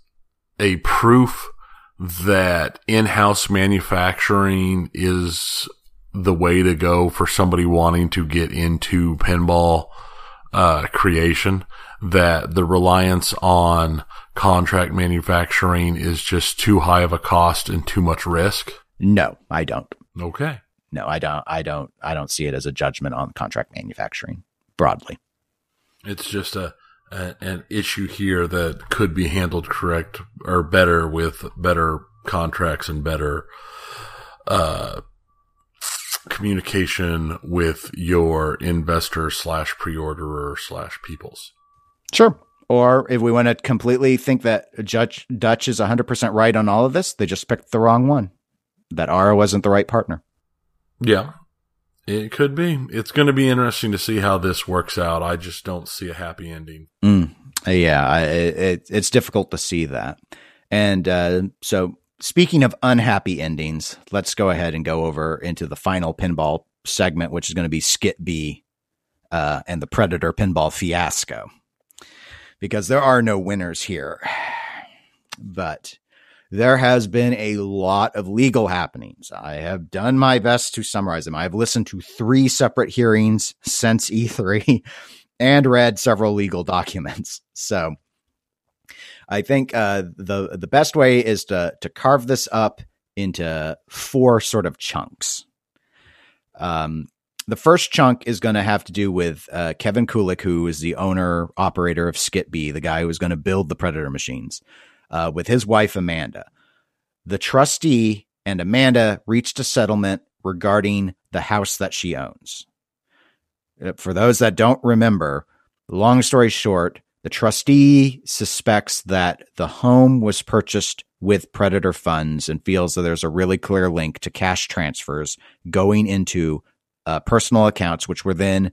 a proof that in-house manufacturing is the way to go for somebody wanting to get into pinball, creation, that the reliance on contract manufacturing is just too high of a cost and too much risk? No, I don't. Okay. No, I don't. I don't see it as a judgment on contract manufacturing broadly. It's just an issue here that could be handled correct or better with better contracts and better communication with your investor / pre-orderer / peoples. Sure. Or if we want to completely think that Judge Dutch is 100% right on all of this, they just picked the wrong one. That ARA wasn't the right partner. Yeah, it could be. It's going to be interesting to see how this works out. I just don't see a happy ending. Yeah, it's difficult to see that. And so speaking of unhappy endings, let's go ahead and go over into the final pinball segment, which is going to be Skit-B and the Predator Pinball Fiasco. Because there are no winners here. But there has been a lot of legal happenings. I have done my best to summarize them. I've listened to 3 separate hearings since E3 and read several legal documents. So I think the best way is to carve this up into 4 sort of chunks. The first chunk is going to have to do with Kevin Kulik, who is the owner operator of Skit-B, the guy who is going to build the Predator machines, with his wife, Amanda. The trustee and Amanda reached a settlement regarding the house that she owns. For those that don't remember, long story short, the trustee suspects that the home was purchased with Predator funds and feels that there's a really clear link to cash transfers going into personal accounts, which were then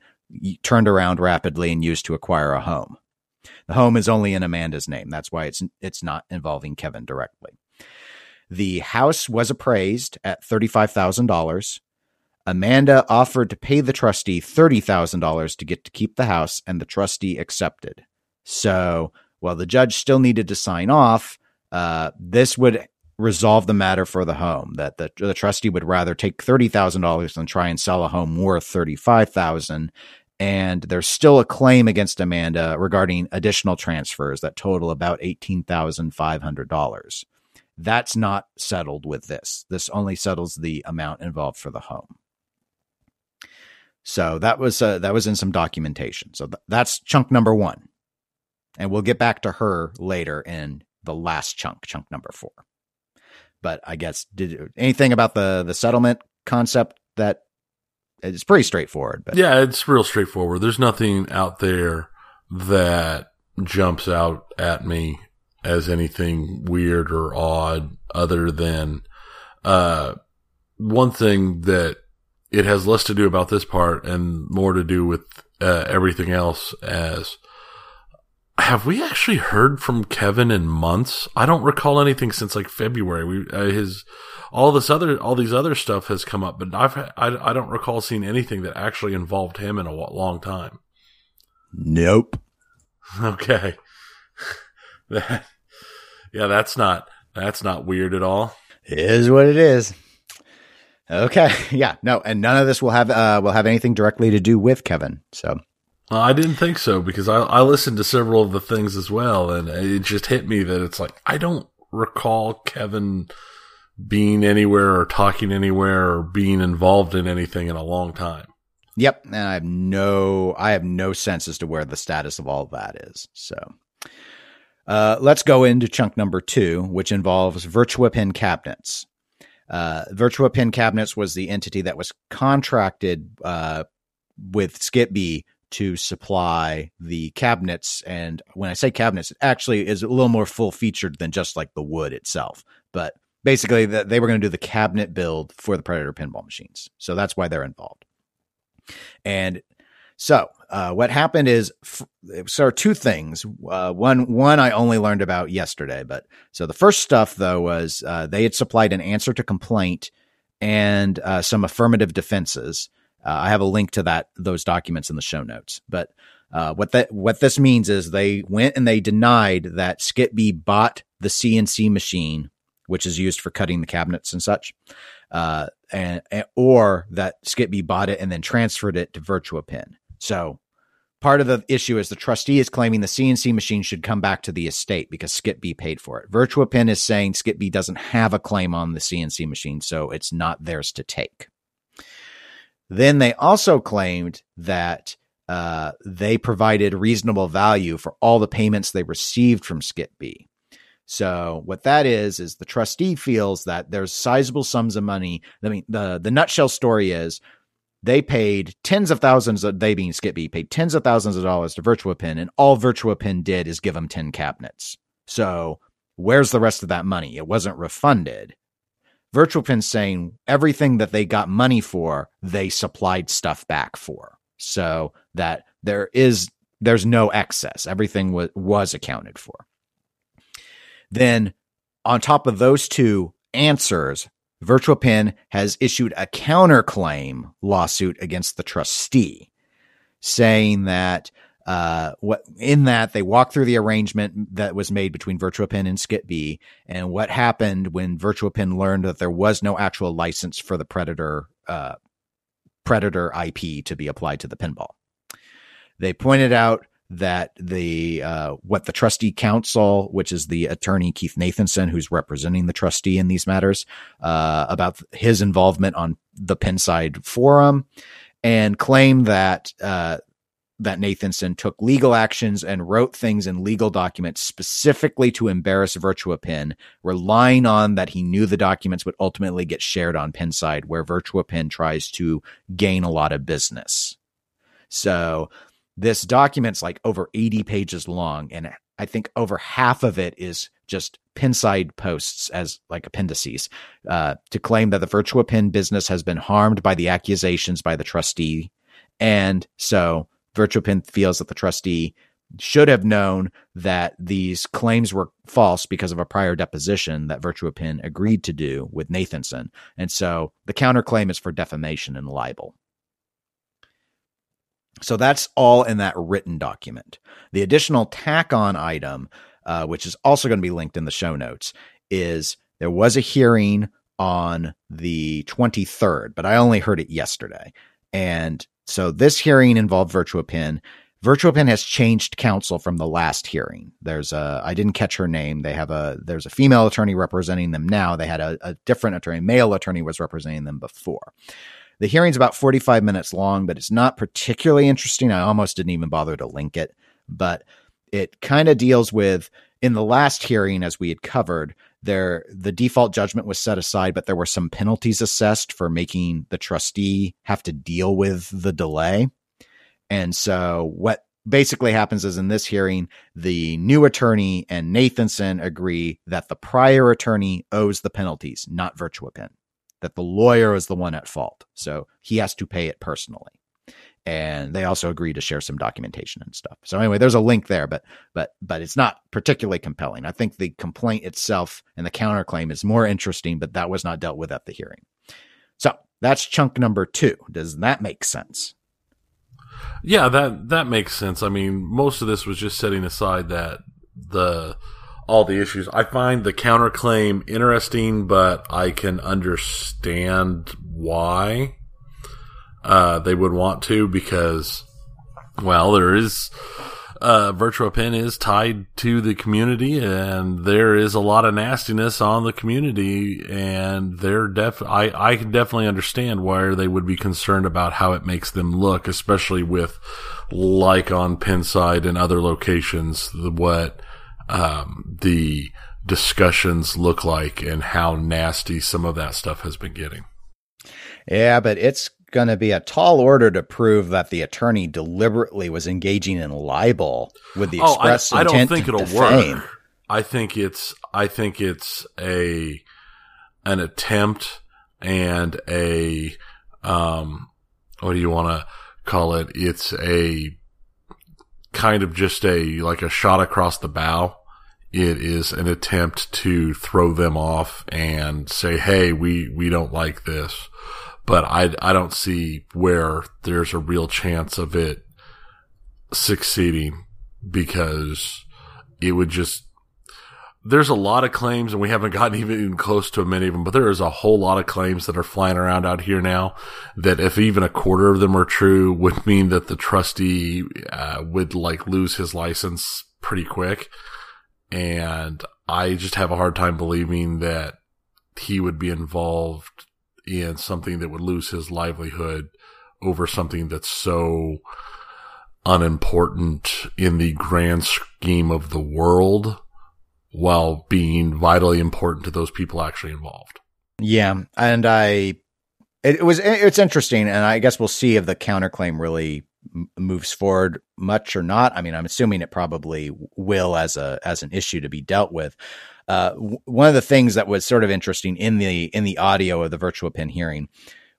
turned around rapidly and used to acquire a home. The home is only in Amanda's name. That's why it's not involving Kevin directly. The house was appraised at $35,000. Amanda offered to pay the trustee $30,000 to get to keep the house, and the trustee accepted. So while the judge still needed to sign off, this would resolve the matter for the home, that the trustee would rather take $30,000 than try and sell a home worth $35,000. And there's still a claim against Amanda regarding additional transfers that total about $18,500. That's not settled with this. This only settles the amount involved for the home. So that was in some documentation. So that's chunk number 1. And we'll get back to her later in the last chunk number 4. But I guess anything about the settlement concept that it's pretty straightforward. But. Yeah, it's real straightforward. There's nothing out there that jumps out at me as anything weird or odd, other than one thing that it has less to do about this part and more to do with everything else as... Have we actually heard from Kevin in months? I don't recall anything since like February. All these other stuff has come up, but I don't recall seeing anything that actually involved him in a long time. Nope. Okay. Yeah, that's not weird at all. It is what it is. Okay. Yeah. No, and none of this will have anything directly to do with Kevin. So. I didn't think so, because I listened to several of the things as well, and it just hit me that it's like, I don't recall Kevin being anywhere or talking anywhere or being involved in anything in a long time. Yep, and I have no sense as to where the status of all that is. So let's go into chunk number 2, which involves VirtuaPin cabinets. VirtuaPin cabinets was the entity that was contracted with Skit-B to supply the cabinets. And when I say cabinets, it actually is a little more full featured than just like the wood itself. But basically they were going to do the cabinet build for the Predator pinball machines. So that's why they're involved. And so what happened is, so 2 things. One I only learned about yesterday, but so the first stuff though was they had supplied an answer to complaint and some affirmative defenses. I have a link to those documents in the show notes. But what this means is they went and they denied that Skit-B bought the CNC machine, which is used for cutting the cabinets and such, or that Skit-B bought it and then transferred it to VirtuaPin. So Part of the issue is the trustee is claiming the CNC machine should come back to the estate because Skit-B paid for it. VirtuaPin is saying Skit-B doesn't have a claim on the CNC machine, so it's not theirs to take. Then they also claimed that they provided reasonable value for all the payments they received from Skit-B. So what that is the trustee feels that there's sizable sums of money. I mean, the nutshell story is they paid tens of thousands of, they being Skit-B, paid tens of thousands of dollars to VirtuaPin, and all VirtuaPin did is give them 10 cabinets. So where's the rest of that money? It wasn't refunded. VirtuaPin's saying everything that they got money for, they supplied stuff back for. So that there's no excess. Everything was accounted for. Then on top of those two answers, VirtuaPin has issued a counterclaim lawsuit against the trustee, saying that they walk through the arrangement that was made between VirtuaPin and Skit-B and what happened when VirtuaPin learned that there was no actual license for the Predator IP to be applied to the pinball. They pointed out that what the trustee counsel, which is the attorney Keith Nathanson, who's representing the trustee in these matters, about his involvement on the Pinside forum, and claim that that Nathanson took legal actions and wrote things in legal documents specifically to embarrass VirtuaPin, relying on that he knew the documents would ultimately get shared on Pinside, where VirtuaPin tries to gain a lot of business. So this document's like over 80 pages long, and I think over half of it is just Pinside posts as like appendices to claim that the VirtuaPin business has been harmed by the accusations by the trustee. And so VirtuaPin feels that the trustee should have known that these claims were false because of a prior deposition that VirtuaPin agreed to do with Nathanson. And so the counterclaim is for defamation and libel. So that's all in that written document. The additional tack-on item, which is also going to be linked in the show notes, is there was a hearing on the 23rd, but I only heard it yesterday. And so this hearing involved VirtuaPin. VirtuaPin has changed counsel from the last hearing. I didn't catch her name. There's a female attorney representing them now. They had a different attorney. Male attorney was representing them before. The hearing's about 45 minutes long, but it's not particularly interesting. I almost didn't even bother to link it, but it kind of deals with, in the last hearing, as we had covered, the default judgment was set aside, but there were some penalties assessed for making the trustee have to deal with the delay. And so what basically happens is, in this hearing, the new attorney and Nathanson agree that the prior attorney owes the penalties, not VirtuaPin, that the lawyer is the one at fault. So he has to pay it personally. And they also agree to share some documentation and stuff. So anyway, there's a link there, but it's not particularly compelling. I think the complaint itself and the counterclaim is more interesting, but that was not dealt with at the hearing. So that's chunk number 2. Does that make sense? Yeah, that makes sense. I mean, most of this was just setting aside that all the issues. I find the counterclaim interesting, but I can understand why they would want to, because, well, there is, VirtuaPin is tied to the community, and there is a lot of nastiness on the community, and they're I can definitely understand why they would be concerned about how it makes them look, especially with, like, on Pinside and other locations, the discussions look like and how nasty some of that stuff has been getting. Yeah, but it's going to be a tall order to prove that the attorney deliberately was engaging in libel with the express intent. I don't think it'll work. I think it's an attempt and a what do you want to call it? It's a kind of just a shot across the bow. It is an attempt to throw them off and say, "Hey, we don't like this." But I don't see where there's a real chance of it succeeding, because it would just There's a lot of claims, and we haven't gotten even close to many of them, but there is a whole lot of claims that are flying around out here now that if even a quarter of them are true would mean that the trustee would like lose his license pretty quick. And I just have a hard time believing that he would be involved in something that would lose his livelihood over something that's so unimportant in the grand scheme of the world, while being vitally important to those people actually involved. Yeah. And it's interesting. And I guess we'll see if the counterclaim really moves forward much or not. I mean, I'm assuming it probably will as an issue to be dealt with. One of the things that was sort of interesting in the audio of the VirtuaPin hearing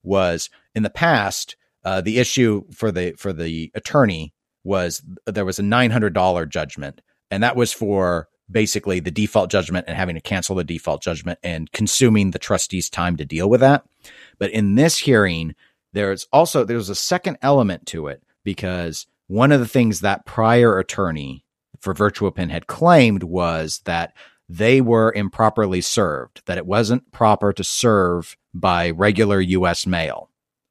was in the past, the issue for the attorney was there was a $900 judgment, and that was for basically the default judgment and having to cancel the default judgment and consuming the trustee's time to deal with that. But in this hearing, there's a second element to it, because one of the things that prior attorney for VirtuaPin had claimed was that they were improperly served, that it wasn't proper to serve by regular U.S. mail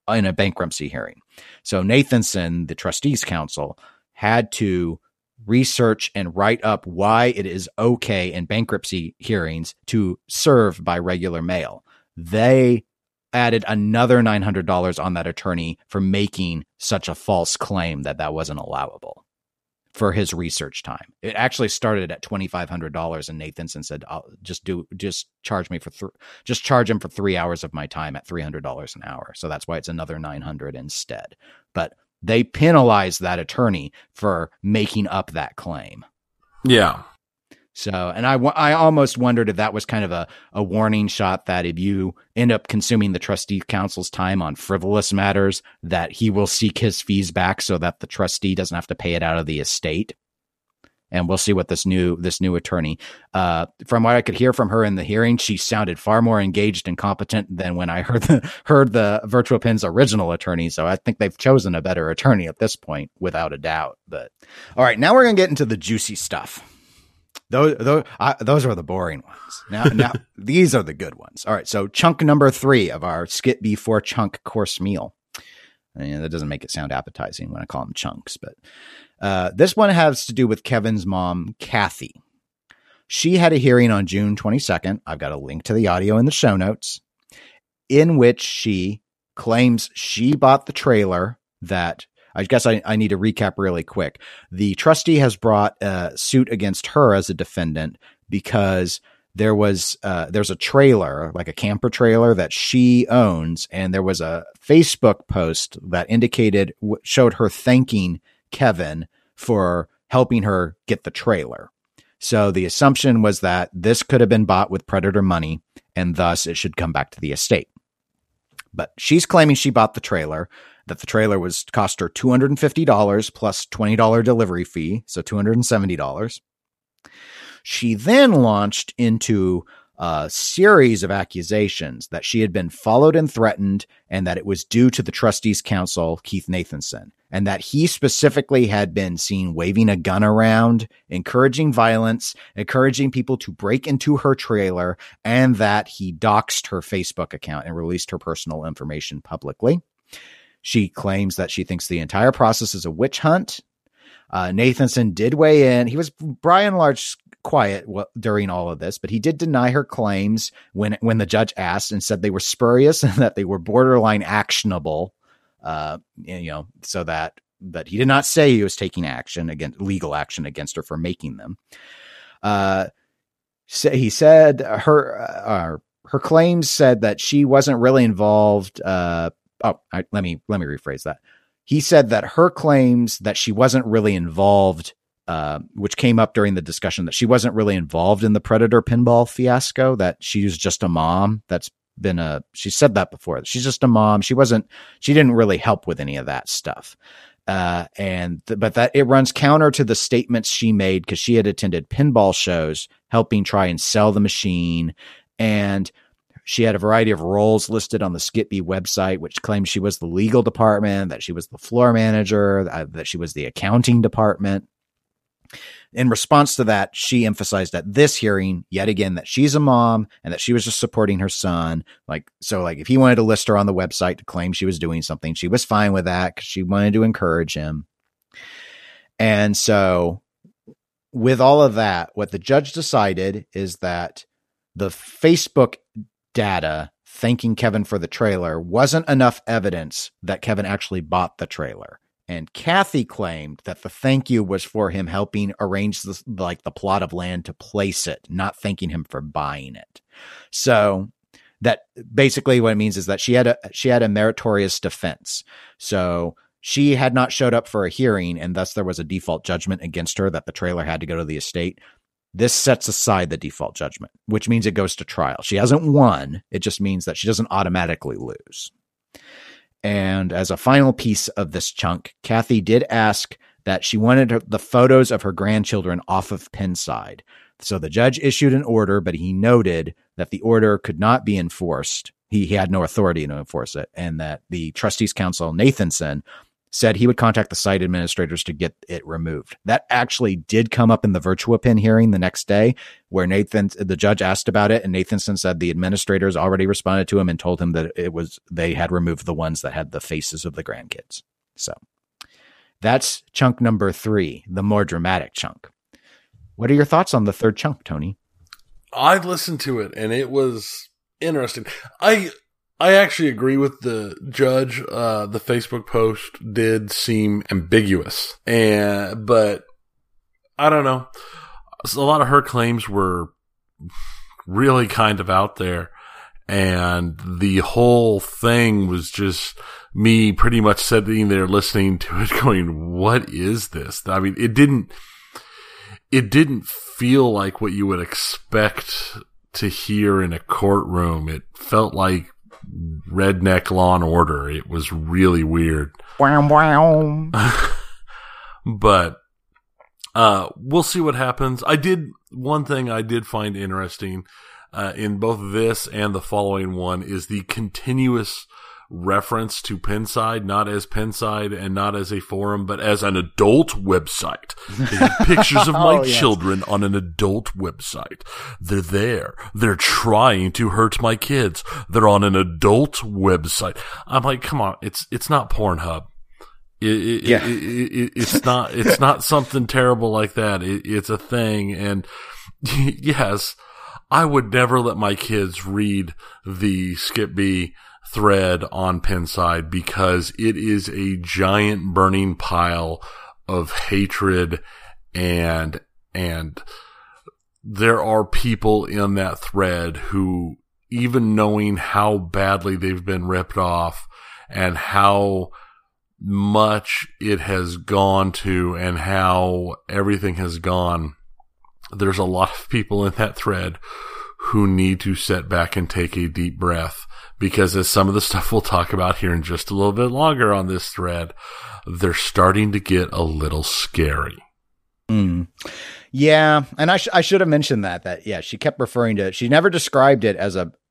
in a bankruptcy hearing. So Nathanson, the trustee's counsel, had to research and write up why it is okay in bankruptcy hearings to serve by regular mail. They added another $900 on that attorney for making such a false claim that wasn't allowable for his research time. It actually started at $2,500, and Nathanson said, I'll just charge him for 3 hours of my time at $300 an hour. So that's why it's another $900 instead. But they penalized that attorney for making up that claim. Yeah. So, and I almost wondered if that was kind of a warning shot that if you end up consuming the trustee counsel's time on frivolous matters, that he will seek his fees back so that the trustee doesn't have to pay it out of the estate. And we'll see what this new attorney, from what I could hear from her in the hearing, she sounded far more engaged and competent than when I heard the VirtuaPin's original attorney. So I think they've chosen a better attorney at this point, without a doubt. But all right, now we're going to get into the juicy stuff. Those are the boring ones. Now these are the good ones. All right, so chunk number 3 of our Skit-B 4 chunk course meal. And that doesn't make it sound appetizing when I call them chunks, but this one has to do with Kevin's mom, Kathy. She had a hearing on June 22nd. I've got a link to the audio in the show notes, in which she claims she bought the trailer that, I guess I need to recap really quick. The trustee has brought a suit against her as a defendant because there's a trailer, like a camper trailer, that she owns, and there was a Facebook post that showed her thanking Kevin for helping her get the trailer. So the assumption was that this could have been bought with Predator money, and thus it should come back to the estate. But she's claiming she bought the trailer, that the trailer cost her $250 plus $20 delivery fee, so $270. She then launched into a series of accusations that she had been followed and threatened, and that it was due to the trustee's counsel, Keith Nathanson, and that he specifically had been seen waving a gun around, encouraging violence, encouraging people to break into her trailer, and that he doxed her Facebook account and released her personal information publicly. She claims that she thinks the entire process is a witch hunt. Nathanson did weigh in. He was by and large quiet during all of this, but he did deny her claims when the judge asked, and said they were spurious and that they were borderline actionable. So that he did not say he was taking legal action against her for making them. He said her claims said that she wasn't really involved. Let me rephrase that. He said that her claims that she wasn't really involved, which came up during the discussion, that she wasn't really involved in the Predator pinball fiasco, that she was just a mom. She said that before. She's just a mom. She didn't really help with any of that stuff. But that it runs counter to the statements she made, because she had attended pinball shows, helping try and sell the machine, and she had a variety of roles listed on the Skit-B website, which claims she was the legal department, that she was the floor manager, that she was the accounting department. In response to that, she emphasized at this hearing yet again that she's a mom and that she was just supporting her son. So if he wanted to list her on the website to claim she was doing something, she was fine with that because she wanted to encourage him. And so with all of that, what the judge decided is that the Facebook data thanking Kevin for the trailer wasn't enough evidence that Kevin actually bought the trailer. And Kathy claimed that the thank you was for him helping arrange the plot of land to place it, not thanking him for buying it. So that basically what it means is that she had a meritorious defense. So she had not showed up for a hearing, and thus there was a default judgment against her that the trailer had to go to the estate. This sets aside the default judgment, which means it goes to trial. She hasn't won. It just means that she doesn't automatically lose. And as a final piece of this chunk, Kathy did ask that she wanted the photos of her grandchildren off of Pinside. So the judge issued an order, but he noted that the order could not be enforced. He had no authority to enforce it, and that the trustees counsel, Nathanson, said he would contact the site administrators to get it removed. That actually did come up in the VirtuaPin hearing the next day, where the judge asked about it, and Nathanson said the administrators already responded to him and told him that they had removed the ones that had the faces of the grandkids. So that's chunk number 3, the more dramatic chunk. What are your thoughts on the third chunk, Tony? I listened to it, and it was interesting. I actually agree with the judge. The Facebook post did seem ambiguous, but I don't know. A lot of her claims were really kind of out there, and the whole thing was just me pretty much sitting there listening to it going, what is this? I mean, it didn't feel like what you would expect to hear in a courtroom. It felt like redneck Law and Order. It was really weird. Wow, wow. But we'll see what happens. One thing I did find interesting in both this and the following one is the continuous reference to Pinside, not as Pinside and not as a forum, but as an adult website. They have pictures of my children on an adult website. They're there. They're trying to hurt my kids. They're on an adult website. I'm like, come on, it's not Pornhub. It's not something terrible like that. It's a thing. And yes, I would never let my kids read the Skit-B thread on Pinside because it is a giant burning pile of hatred, and there are people in that thread who, even knowing how badly they've been ripped off and how much it has gone to and how everything has gone, there's a lot of people in that thread who need to sit back and take a deep breath, because as some of the stuff we'll talk about here in just a little bit longer on this thread, they're starting to get a little scary. Mm. Yeah. And I should have mentioned that she kept referring to it. She never described it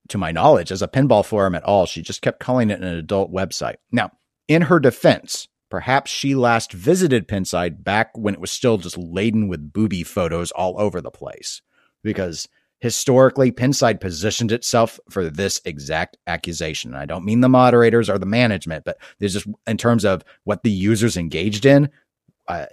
to my knowledge, as a pinball forum at all. She just kept calling it an adult website. Now, in her defense, perhaps she last visited Pinside back when it was still just laden with booby photos all over the place, because historically, Pinside positioned itself for this exact accusation. And I don't mean the moderators or the management, but there's just in terms of what the users engaged in. I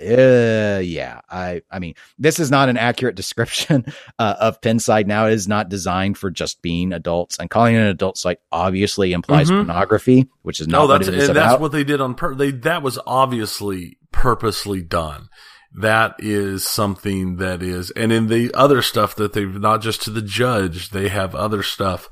mean, this is not an accurate description of Pinside now. It is not designed for just being adults, and calling it an adult site obviously implies pornography, which is not what it is about. That's what they did on purpose. That was obviously purposely done. That is something that is, and in the other stuff that they've, not just to the judge, they have other stuff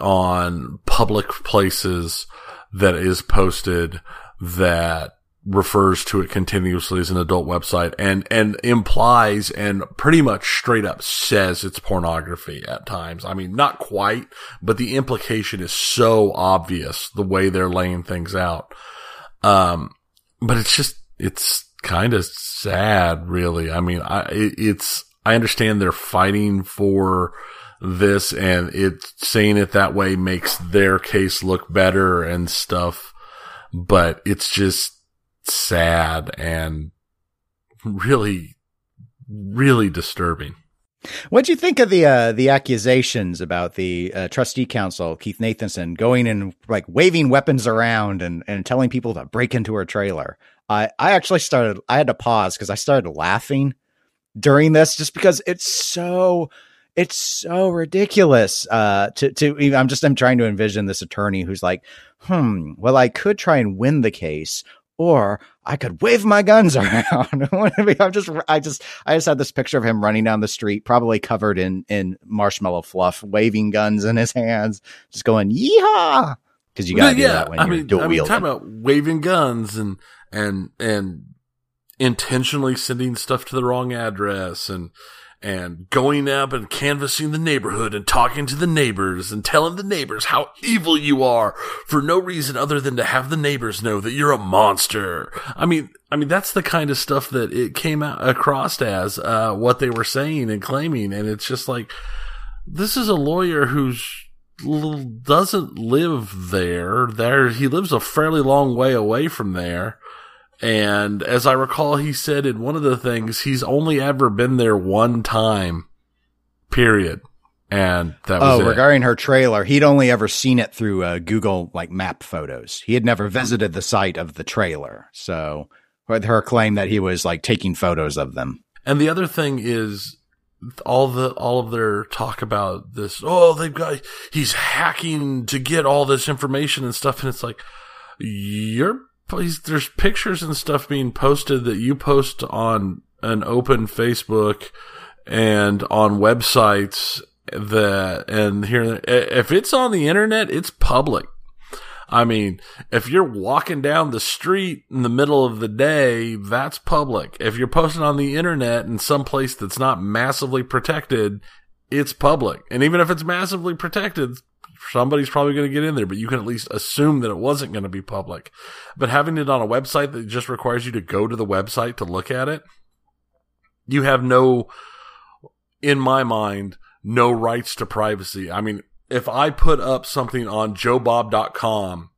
on public places that is posted that refers to it continuously as an adult website and implies and pretty much straight up says it's pornography at times. I mean, not quite, but the implication is so obvious the way they're laying things out. But it's kind of sad, really. I mean, I understand they're fighting for this, and it's saying it that way makes their case look better and stuff, but it's just sad and really really disturbing. What'd you think of the accusations about the trustee council, Keith Nathanson, going and like waving weapons around and telling people to break into her trailer? I actually started, I had to pause because I started laughing during this just because it's so ridiculous. I'm trying to envision this attorney who's like, well, I could try and win the case, or I could wave my guns around. I just had this picture of him running down the street, probably covered in marshmallow fluff, waving guns in his hands, just going yeehaw. Because you gotta do that when you're dual wielding. Talking about waving guns and intentionally sending stuff to the wrong address and going up and canvassing the neighborhood and talking to the neighbors and telling the neighbors how evil you are for no reason other than to have the neighbors know that you're a monster. I mean, that's the kind of stuff that it came out across as, what they were saying and claiming. And it's just like, this is a lawyer who's doesn't live there. He lives a fairly long way away from there. And as I recall, he said in one of the things, he's only ever been there one time, period. And that was it. Regarding her trailer, he'd only ever seen it through Google like map photos. He had never visited the site of the trailer. So with her claim that he was like taking photos of them. And the other thing is all of their talk about this. Oh, he's hacking to get all this information and stuff. And it's like, there's pictures and stuff being posted that you post on an open Facebook and on websites here, if it's on the internet, it's public. I mean, if you're walking down the street in the middle of the day, that's public. If you're posting on the internet in some place that's not massively protected, it's public. And even if it's massively protected, somebody's probably going to get in there, but you can at least assume that it wasn't going to be public. But having it on a website that just requires you to go to the website to look at it, you have in my mind, no rights to privacy. I mean, if I put up something on joebob.com,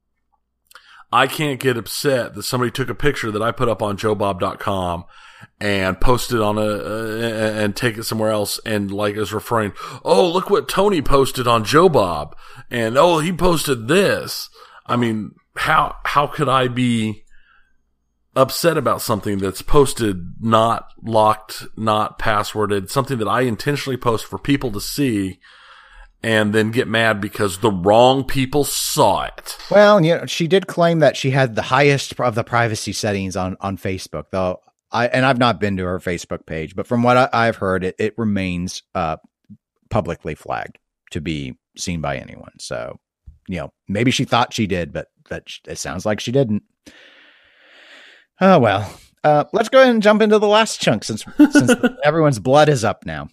I can't get upset that somebody took a picture that I put up on joebob.com and post it on and take it somewhere else and like is referring, oh, look what Tony posted on Joe Bob and oh, he posted this. I mean, how could I be upset about something that's posted, not locked, not passworded, something that I intentionally post for people to see and then get mad because the wrong people saw it? Well, you know, she did claim that she had the highest of the privacy settings on Facebook, though. I've not been to her Facebook page, but from what I've heard, it remains publicly flagged to be seen by anyone. So, you know, maybe she thought she did, but it sounds like she didn't. Oh, well, let's go ahead and jump into the last chunk since everyone's blood is up now.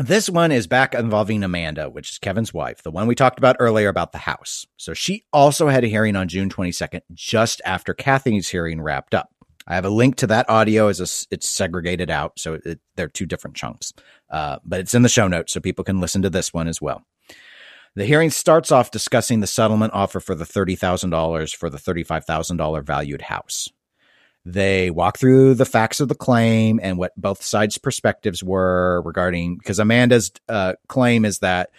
This one is back involving Amanda, which is Kevin's wife, the one we talked about earlier about the house. So she also had a hearing on June 22nd, just after Kathy's hearing wrapped up. I have a link to that audio it's segregated out. So they're two different chunks, but it's in the show notes so people can listen to this one as well. The hearing starts off discussing the settlement offer for the $30,000 for the $35,000 valued house. They walk through the facts of the claim and what both sides' perspectives were regarding, because Amanda's claim is that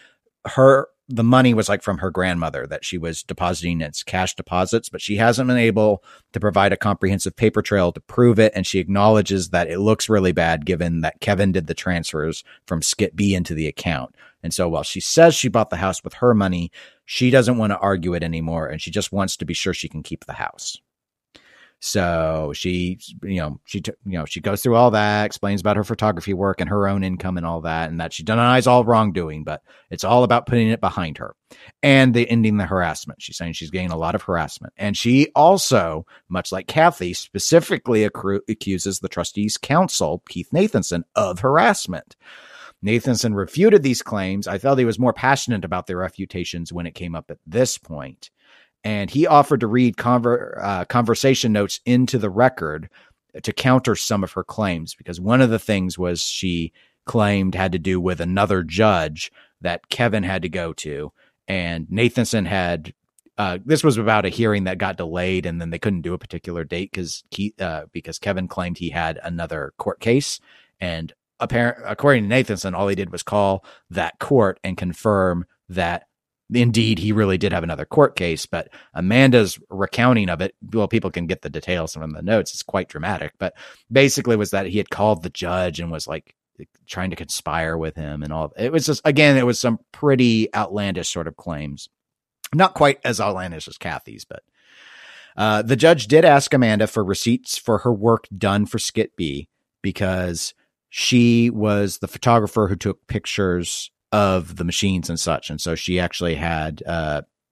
the money was like from her grandmother that she was depositing as cash deposits, but she hasn't been able to provide a comprehensive paper trail to prove it. And she acknowledges that it looks really bad given that Kevin did the transfers from Skit-B into the account. And so while she says she bought the house with her money, she doesn't want to argue it anymore. And she just wants to be sure she can keep the house. So she goes through all that, explains about her photography work and her own income and all that, and that she denies all wrongdoing, but it's all about putting it behind her and ending the harassment. She's saying she's getting a lot of harassment. And she also, much like Kathy, specifically accuses the trustees counsel, Keith Nathanson, of harassment. Nathanson refuted these claims. I felt he was more passionate about their refutations when it came up at this point. And he offered to read conversation notes into the record to counter some of her claims, because one of the things was she claimed had to do with another judge that Kevin had to go to. And Nathanson had this was about a hearing that got delayed and then they couldn't do a particular date because Kevin claimed he had another court case. And according to Nathanson, all he did was call that court and confirm that indeed he really did have another court case. But Amanda's recounting of it, well, people can get the details from the notes. It's quite dramatic, but basically was that he had called the judge and was like trying to conspire with him and all. It was just, again, it was some pretty outlandish sort of claims. Not quite as outlandish as Kathy's, but the judge did ask Amanda for receipts for her work done for Skit-B because she was the photographer who took pictures of the machines and such. And so she actually had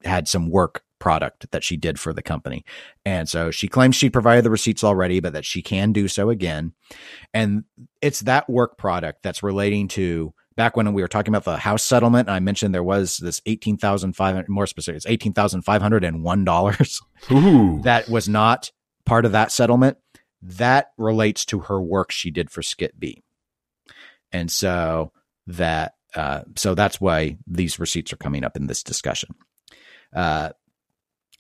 had some work product that she did for the company. And so she claims she provided the receipts already, but that she can do so again. And it's that work product that's relating to back when we were talking about the house settlement, I mentioned there was this $18,500, more specific, it's $18,501 that was not part of that settlement. That relates to her work she did for Skit-B. And so that, so that's why these receipts are coming up in this discussion.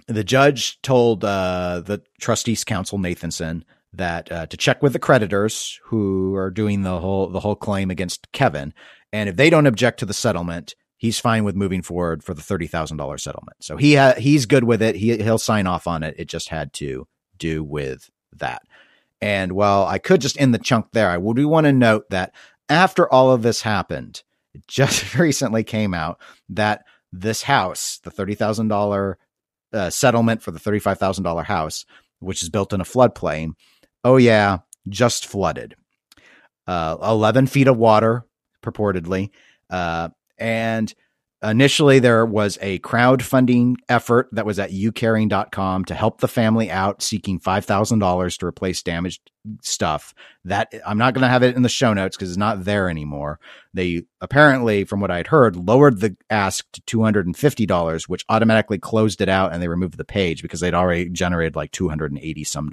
The judge told the trustees counsel, Nathanson, that to check with the creditors who are doing the whole claim against Kevin. And if they don't object to the settlement, he's fine with moving forward for the $30,000 settlement. So he's good with it. He'll sign off on it. It just had to do with that. And while I could just end the chunk there, I do want to note that after all of this happened, it just recently came out that this house, the $30,000 settlement for the $35,000 house, which is built in a floodplain. Oh yeah. Just flooded, 11 feet of water purportedly. And initially there was a crowdfunding effort that was at youcaring.com to help the family out, seeking $5,000 to replace damaged stuff. That I'm not going to have it in the show notes because it's not there anymore. They apparently, from what I'd heard, lowered the ask to $250, which automatically closed it out, and they removed the page because they'd already generated like $280 some.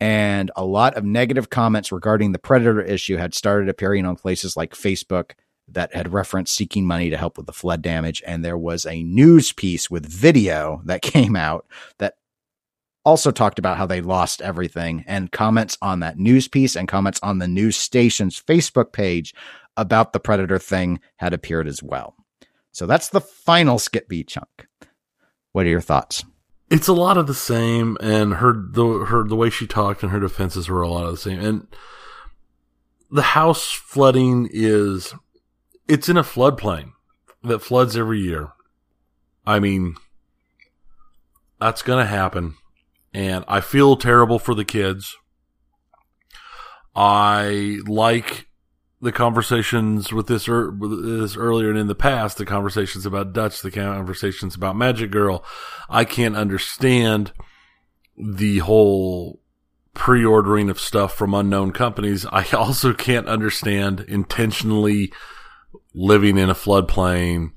And a lot of negative comments regarding the Predator issue had started appearing on places like Facebook that had referenced seeking money to help with the flood damage. And there was a news piece with video that came out that also talked about how they lost everything, and comments on that news piece and comments on the news station's Facebook page about the Predator thing had appeared as well. So that's the final Skit-B chunk. What are your thoughts? It's a lot of the same, and her the way she talked and her defenses were a lot of the same. And the house flooding is... it's in a floodplain that floods every year. I mean, that's going to happen. And I feel terrible for the kids. I like the conversations with this earlier and in the past, the conversations about Dutch, the conversations about Magic Girl. I can't understand the whole pre-ordering of stuff from unknown companies. I also can't understand intentionally living in a floodplain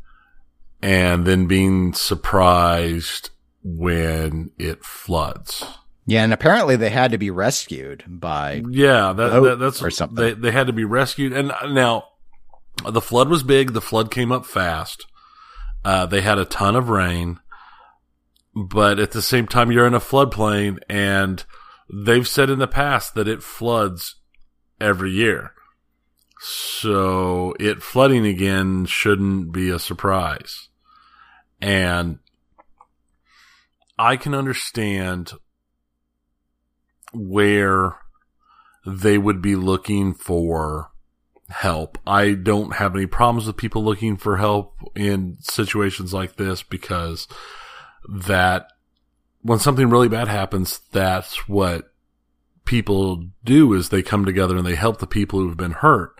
and then being surprised when it floods. Yeah, and apparently they had to be rescued by that's or something. They had to be rescued, and now the flood was big. The flood came up fast. They had a ton of rain, but at the same time, you're in a floodplain, and they've said in the past that it floods every year. So it flooding again shouldn't be a surprise. And I can understand where they would be looking for help. I don't have any problems with people looking for help in situations like this, because that when something really bad happens, that's what people do, is they come together and they help the people who've been hurt.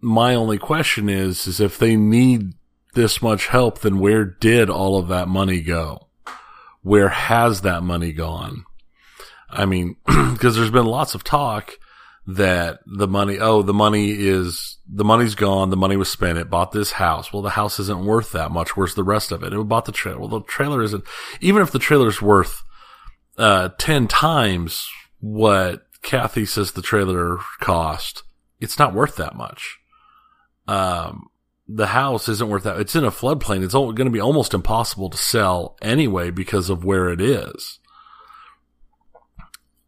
My only question is if they need this much help, then where did all of that money go? Where has that money gone? I mean, because there's been lots of talk that the money's gone. The money was spent. It bought this house. Well, the house isn't worth that much. Where's the rest of it? It bought the trailer. Well, the trailer isn't, even if the trailer's worth 10 times what Kathy says the trailer cost, it's not worth that much. The house isn't worth that. It's in a floodplain. It's going to be almost impossible to sell anyway because of where it is.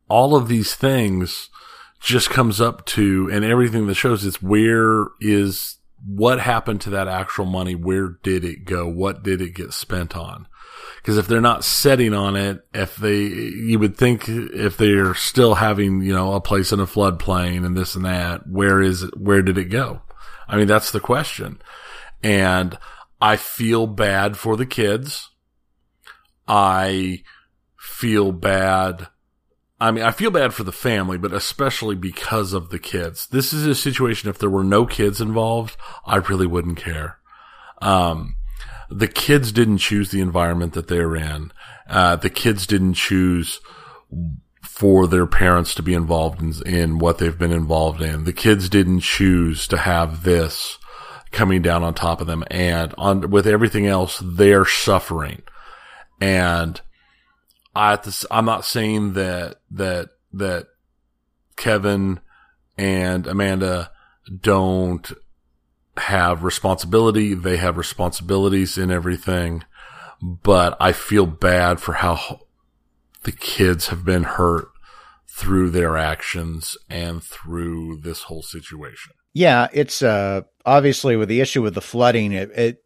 All of these things just comes up to, and everything that shows it's where is what happened to that actual money? Where did it go? What did it get spent on? Because if they're not setting on it, if they, you would think if they're still having, you know, a place in a floodplain and this and that, where is it? Where did it go? I mean, that's the question. And I feel bad for the kids. I feel bad. I mean, I feel bad for the family, but especially because of the kids. This is a situation, if there were no kids involved, I really wouldn't care. The kids didn't choose the environment that they're in. The kids didn't choose for their parents to be involved in what they've been involved in. The kids didn't choose to have this coming down on top of them. And on with everything else, they're suffering. And I'm not saying that Kevin and Amanda don't have responsibility. They have responsibilities in everything, but I feel bad for how the kids have been hurt through their actions and through this whole situation. Yeah. It's, obviously with the issue with the flooding, it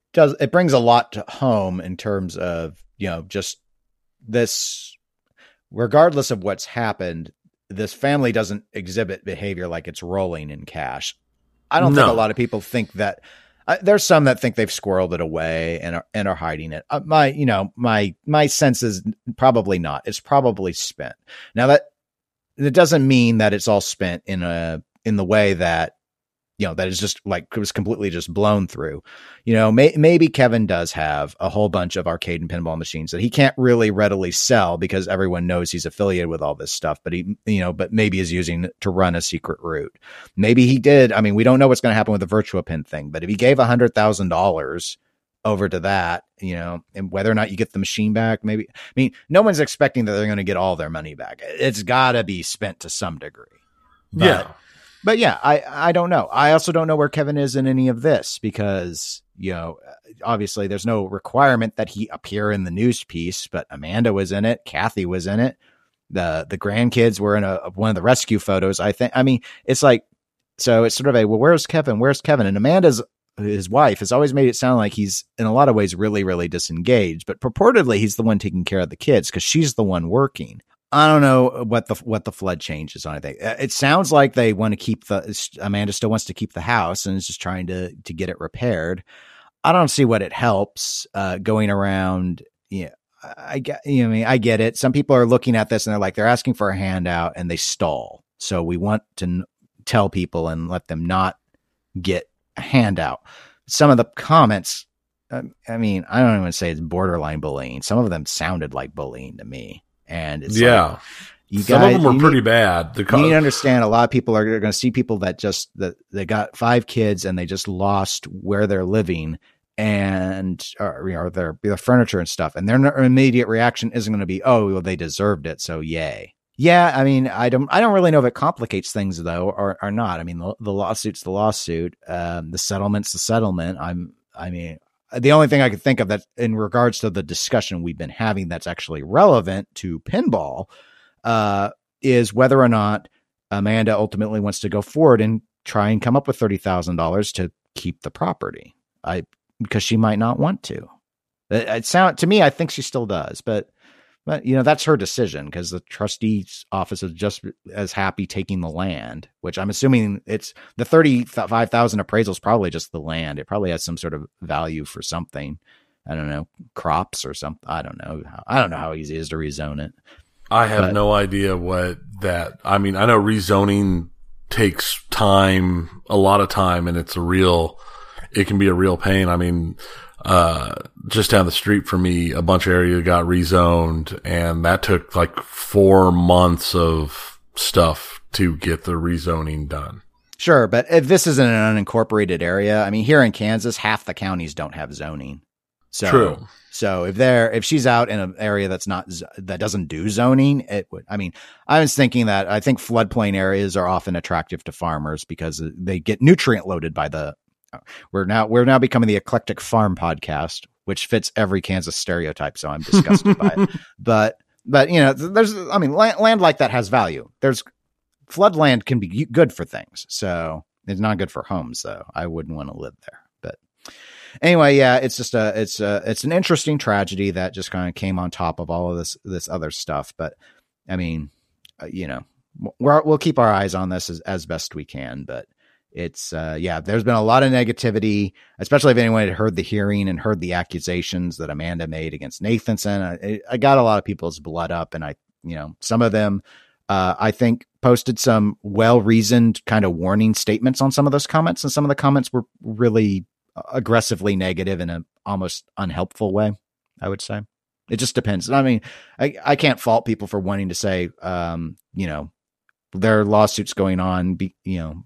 brings a lot to home in terms of, you know, just this, regardless of what's happened, this family doesn't exhibit behavior like it's rolling in cash. I don't think a lot of people think that. There's some that think they've squirreled it away and are hiding it. My sense is probably not. It's probably spent. Now that doesn't mean that it's all spent in the way that, you know, that is just like it was completely just blown through. You know, maybe Kevin does have a whole bunch of arcade and pinball machines that he can't really readily sell because everyone knows he's affiliated with all this stuff, but he maybe is using it to run a secret route. Maybe he did. I mean, we don't know what's going to happen with the VirtuaPin thing, but if he gave $100,000 over to that, you know, and whether or not you get the machine back, maybe, I mean, no one's expecting that they're going to get all their money back. It's gotta be spent to some degree. But yeah, I don't know. I also don't know where Kevin is in any of this because, you know, obviously there's no requirement that he appear in the news piece, but Amanda was in it. Kathy was in it. The grandkids were in one of the rescue photos, I think. I mean, it's like, so it's sort of where's Kevin? Where's Kevin? And Amanda's, his wife, has always made it sound like he's in a lot of ways really, really disengaged, but purportedly he's the one taking care of the kids because she's the one working. I don't know what the flood change is on. I think it sounds like they want to keep Amanda still wants to keep the house and is just trying to get it repaired. I don't see what it helps going around. Yeah. You know, I get it. Some people are looking at this and they're like, they're asking for a handout and they stall. So we want to tell people and let them not get a handout. Some of the comments, I mean, I don't even say it's borderline bullying. Some of them sounded like bullying to me. And it's like, you guys, some of them were pretty bad. You need to understand, a lot of people are going to see people that just, that they got 5 kids and they just lost where they're living and their furniture and stuff. And their immediate reaction isn't going to be, oh, well, they deserved it. So yay. Yeah. I mean, I don't really know if it complicates things though, or not. I mean, the lawsuit's the lawsuit, the settlement's the settlement. The only thing I could think of that in regards to the discussion we've been having that's actually relevant to pinball is whether or not Amanda ultimately wants to go forward and try and come up with $30,000 to keep the property. Because she might not want to. I think she still does, but you know, that's her decision because the trustee's office is just as happy taking the land, which I'm assuming it's the 35,000 appraisal is probably just the land. It probably has some sort of value for something. I don't know, crops or something. I don't know. I don't know how easy it is to rezone it. I have no idea what that, I mean, I know rezoning takes time, a lot of time, and it can be a real pain. I mean, just down the street from me, a bunch of area got rezoned, and that took like 4 months of stuff to get the rezoning done. Sure. But if this isn't an unincorporated area, I mean, here in Kansas, half the counties don't have zoning. So, true. So if she's out in an area that doesn't do zoning, I was thinking that I think floodplain areas are often attractive to farmers because they get nutrient loaded by we're now becoming the Eclectic Farm Podcast, which fits every Kansas stereotype. So I'm disgusted by it. But you know, there's, I mean, land like that has value. There's Floodland can be good for things. So it's not good for homes, though. I wouldn't want to live there. But anyway, yeah, it's just it's an interesting tragedy that just kind of came on top of all of this other stuff. But I mean, you know, we'll keep our eyes on this as best we can, but it's yeah, there's been a lot of negativity, especially if anyone had heard the hearing and heard the accusations that Amanda made against Nathanson. I got a lot of people's blood up, and I, you know, some of them, I think posted some well-reasoned kind of warning statements on some of those comments. And some of the comments were really aggressively negative in an almost unhelpful way, I would say. It just depends. I mean, I can't fault people for wanting to say, you know, there are lawsuits going on, you know,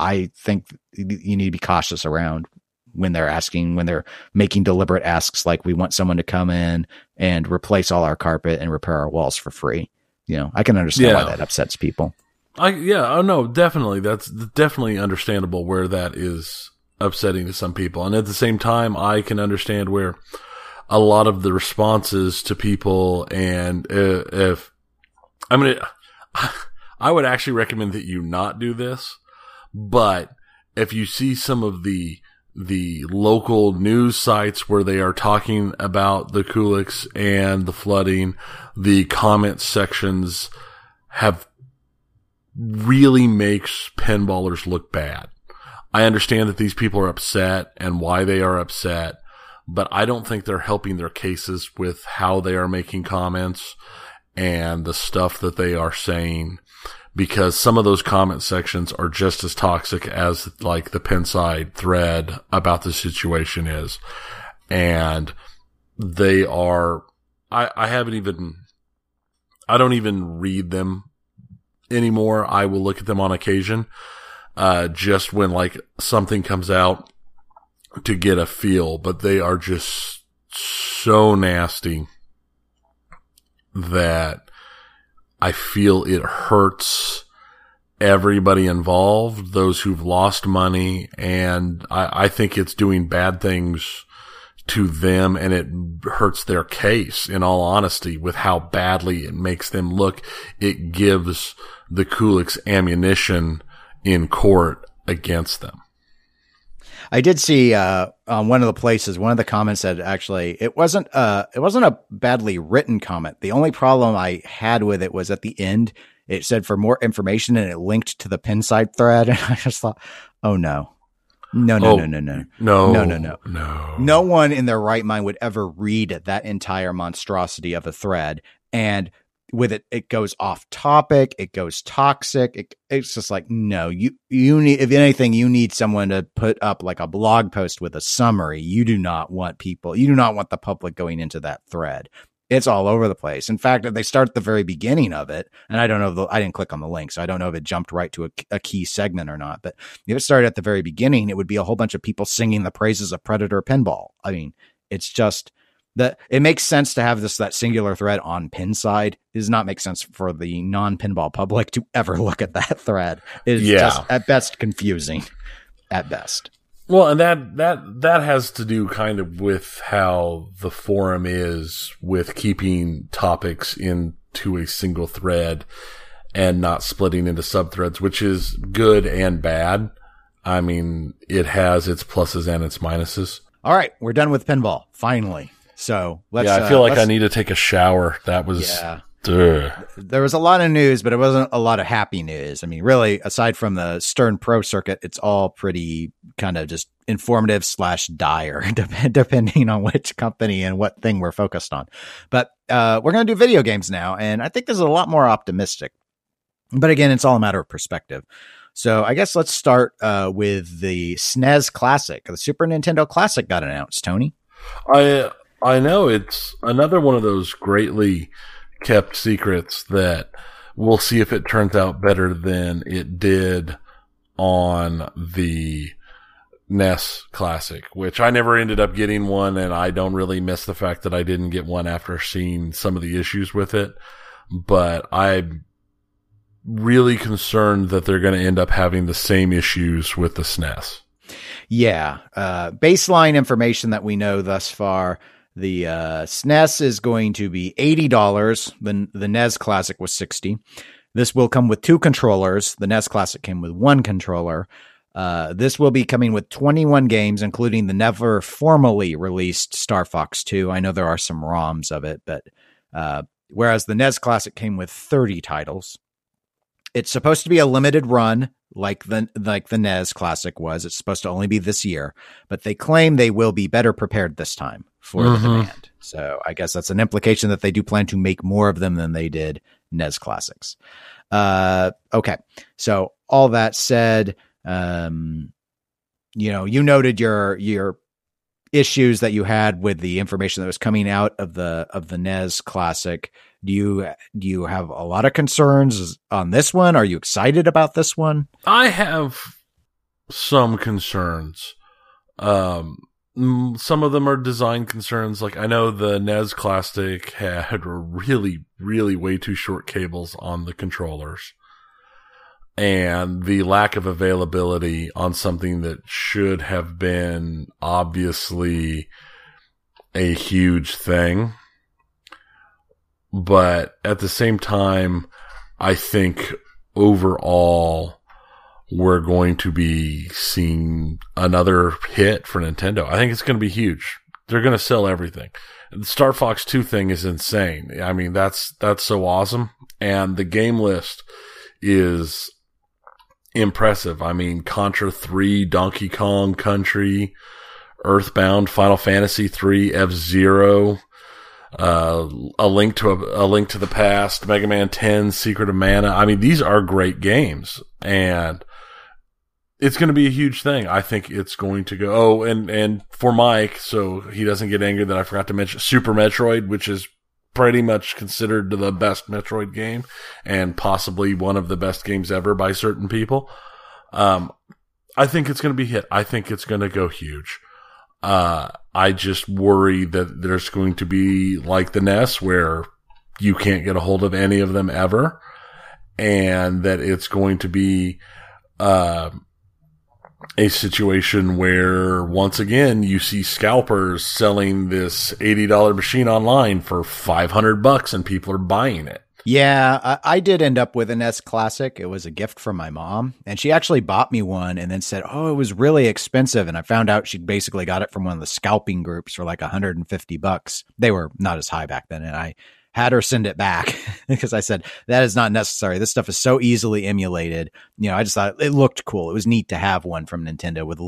I think you need to be cautious around when they're making deliberate asks, like we want someone to come in and replace all our carpet and repair our walls for free. You know, I can understand why that upsets people. Definitely. That's definitely understandable where that is upsetting to some people. And at the same time, I can understand where a lot of the responses to people, and I would actually recommend that you not do this. But if you see some of the local news sites where they are talking about the Kuliks and the flooding, the comment sections have really makes pinballers look bad. I understand that these people are upset and why they are upset, but I don't think they're helping their cases with how they are making comments and the stuff that they are saying, because some of those comment sections are just as toxic as like the Pinside thread about the situation is. And they are, I don't even read them anymore. I will look at them on occasion, just when like something comes out to get a feel, but they are just so nasty that I feel it hurts everybody involved, those who've lost money, and I think it's doing bad things to them, and it hurts their case, in all honesty, with how badly it makes them look. It gives the Kuliks ammunition in court against them. I did see on one of the places, one of the comments said, actually, it wasn't a badly written comment. The only problem I had with it was at the end, it said for more information, and it linked to the Pinside thread. And I just thought, oh, no. No. No one in their right mind would ever read that entire monstrosity of a thread. And with it goes off topic, it goes toxic. It's just like, no, you need, if anything, you need someone to put up like a blog post with a summary. You do not want the public going into that thread. It's all over the place. In fact, they start at the very beginning of it, and I don't know, I didn't click on the link, so I don't know if it jumped right to a key segment or not, but if it started at the very beginning, it would be a whole bunch of people singing the praises of Predator Pinball. I mean, it's just, it makes sense to have that singular thread on Pinside. It does not make sense for the non-pinball public to ever look at that thread. It's just at best confusing, at best. Well, and that has to do kind of with how the forum is with keeping topics into a single thread and not splitting into subthreads, which is good and bad. I mean, it has its pluses and its minuses. All right, we're done with pinball, finally. So I feel like I need to take a shower. That was, There was a lot of news, but it wasn't a lot of happy news. I mean, really, aside from the Stern Pro Circuit, it's all pretty kind of just informative / dire, depending on which company and what thing we're focused on. But we're going to do video games now, and I think this is a lot more optimistic. But again, it's all a matter of perspective. So I guess let's start with the SNES Classic. The Super Nintendo Classic got announced, Tony. I know it's another one of those greatly kept secrets that we'll see if it turns out better than it did on the NES Classic, which I never ended up getting one, and I don't really miss the fact that I didn't get one after seeing some of the issues with it. But I'm really concerned that they're going to end up having the same issues with the SNES. Yeah. Baseline information that we know thus far, the SNES is going to be $80. The NES Classic was $60. This will come with two controllers. The NES Classic came with one controller. This will be coming with 21 games, including the never formally released Star Fox 2. I know there are some ROMs of it, but whereas the NES Classic came with 30 titles. It's supposed to be a limited run, like the NES Classic was. It's supposed to only be this year, but they claim they will be better prepared this time for the demand. So I guess that's an implication that they do plan to make more of them than they did NES Classics. Okay. So all that said, you noted your issues that you had with the information that was coming out of the NES Classic. Do you have a lot of concerns on this one? Are you excited about this one? I have some concerns. Some of them are design concerns. Like, I know the NES Classic had really, really way too short cables on the controllers, and the lack of availability on something that should have been obviously a huge thing. But at the same time, I think overall we're going to be seeing another hit for Nintendo. I think it's going to be huge. They're going to sell everything. The Star Fox 2 thing is insane. I mean, that's so awesome. And the game list is impressive. I mean, Contra 3, Donkey Kong Country, Earthbound, Final Fantasy 3, F-Zero, A Link to the Past, Mega Man 10, Secret of Mana. I mean, these are great games, and it's going to be a huge thing. I think it's going to go. Oh, and for Mike, so he doesn't get angry that I forgot to mention Super Metroid, which is pretty much considered the best Metroid game and possibly one of the best games ever by certain people. I think it's going to be hit. I think it's going to go huge. I just worry that there's going to be like the NES where you can't get a hold of any of them ever, and that it's going to be a situation where once again you see scalpers selling this $80 machine online for $500 and people are buying it. Yeah, I did end up with an NES Classic. It was a gift from my mom, and she actually bought me one and then said, oh, it was really expensive. And I found out she basically got it from one of the scalping groups for like $150. They were not as high back then. And I had her send it back because I said, that is not necessary. This stuff is so easily emulated. You know, I just thought it looked cool. It was neat to have one from Nintendo with a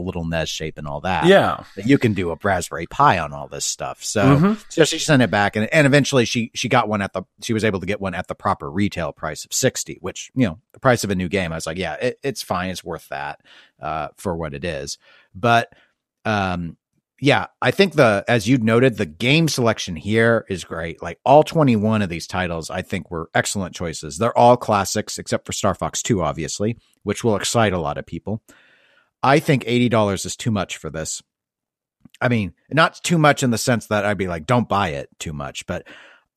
little NES shape and all that. Yeah. But you can do a Raspberry Pi on all this stuff. So, so she sent it back, and eventually she got one she was able to get one at the proper retail price of $60, which, you know, the price of a new game. I was like, yeah, it's fine. It's worth that, for what it is. But, yeah, I think as you noted, the game selection here is great. Like, all 21 of these titles, I think, were excellent choices. They're all classics, except for Star Fox 2, obviously, which will excite a lot of people. I think $80 is too much for this. I mean, not too much in the sense that I'd be like, don't buy it too much, but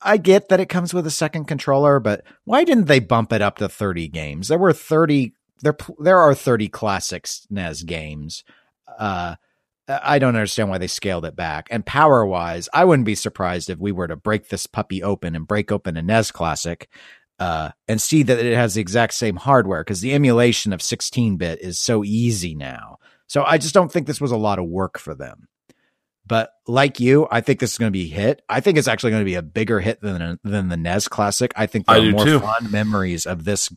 I get that it comes with a second controller, but why didn't they bump it up to 30 games? There are 30 classics NES games. I don't understand why they scaled it back. And power wise, I wouldn't be surprised if we were to break this puppy open and break open a NES Classic, and see that it has the exact same hardware, because the emulation of 16-bit is so easy now. So I just don't think this was a lot of work for them. But like you, I think this is going to be a hit. I think it's actually going to be a bigger hit than the NES Classic. I think there are more fond memories of this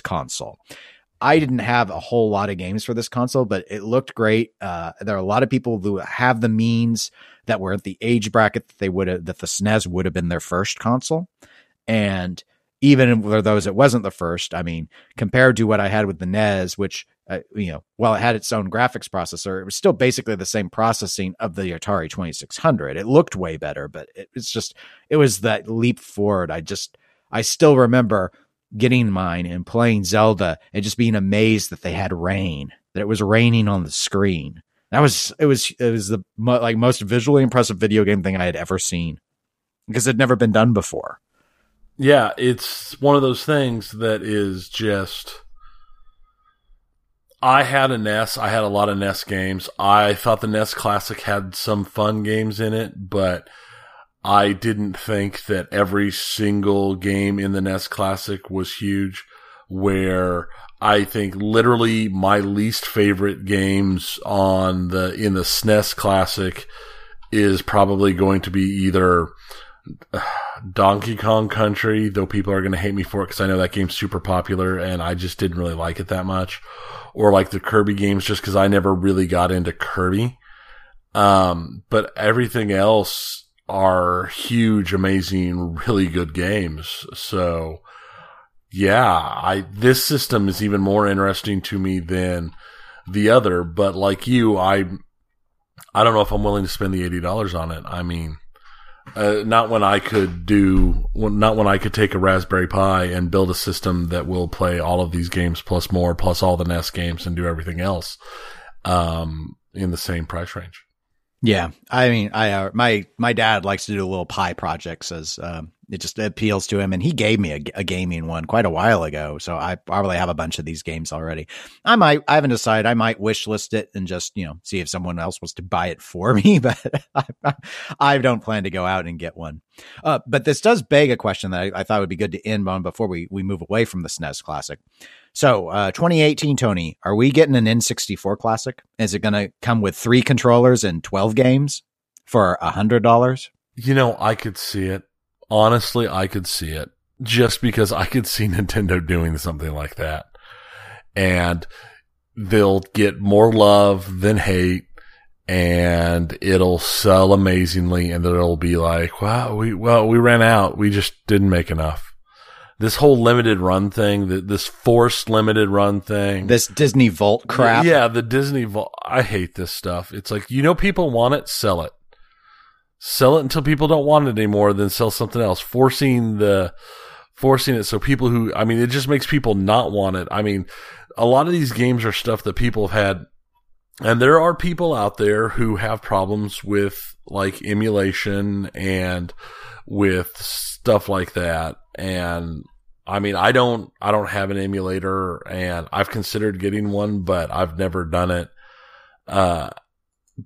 console. I didn't have a whole lot of games for this console, but it looked great. There are a lot of people who have the means that were at the age bracket that the SNES would have been their first console. And even for those, it wasn't the first. I mean, compared to what I had with the NES, which, while it had its own graphics processor, it was still basically the same processing of the Atari 2600. It looked way better, but it was that leap forward. I still remember getting mine and playing Zelda and just being amazed that they had rain, that it was raining on the screen. It was the most visually impressive video game thing I had ever seen, because it'd never been done before. Yeah. It's one of those things that is just, I had a NES. I had a lot of NES games. I thought the NES Classic had some fun games in it, but I didn't think that every single game in the NES Classic was huge, where I think literally my least favorite games on the in the SNES Classic is probably going to be either Donkey Kong Country, though people are going to hate me for it because I know that game's super popular and I just didn't really like it that much, or like the Kirby games just because I never really got into Kirby. But everything else are huge, amazing, really good games. So yeah, this system is even more interesting to me than the other, but like you, I don't know if I'm willing to spend the $80 on it. I mean, not when I could take a Raspberry Pi and build a system that will play all of these games plus more, plus all the NES games and do everything else, in the same price range. Yeah. I mean, my dad likes to do little Pi projects as, it just appeals to him, and he gave me a gaming one quite a while ago. So I probably have a bunch of these games already. I haven't decided. I might wish list it and just, see if someone else wants to buy it for me, but I don't plan to go out and get one. But this does beg a question that I thought would be good to end on before we move away from the SNES Classic. So 2018, Tony, are we getting an N64 Classic? Is it going to come with 3 controllers and 12 games for $100? I could see it. Honestly, I could see it just because I could see Nintendo doing something like that, and they'll get more love than hate, and it'll sell amazingly. And then it'll be like, wow, we ran out. We just didn't make enough. This whole limited run thing, this forced limited run thing, this Disney Vault crap. Yeah. The Disney Vault. I hate this stuff. It's like, people want it, sell it. Sell it until people don't want it anymore, then sell something else. Forcing it so people it just makes people not want it. A lot of these games are stuff that people have had, and there are people out there who have problems with like emulation and with stuff like that. And I don't have an emulator, and I've considered getting one, but I've never done it.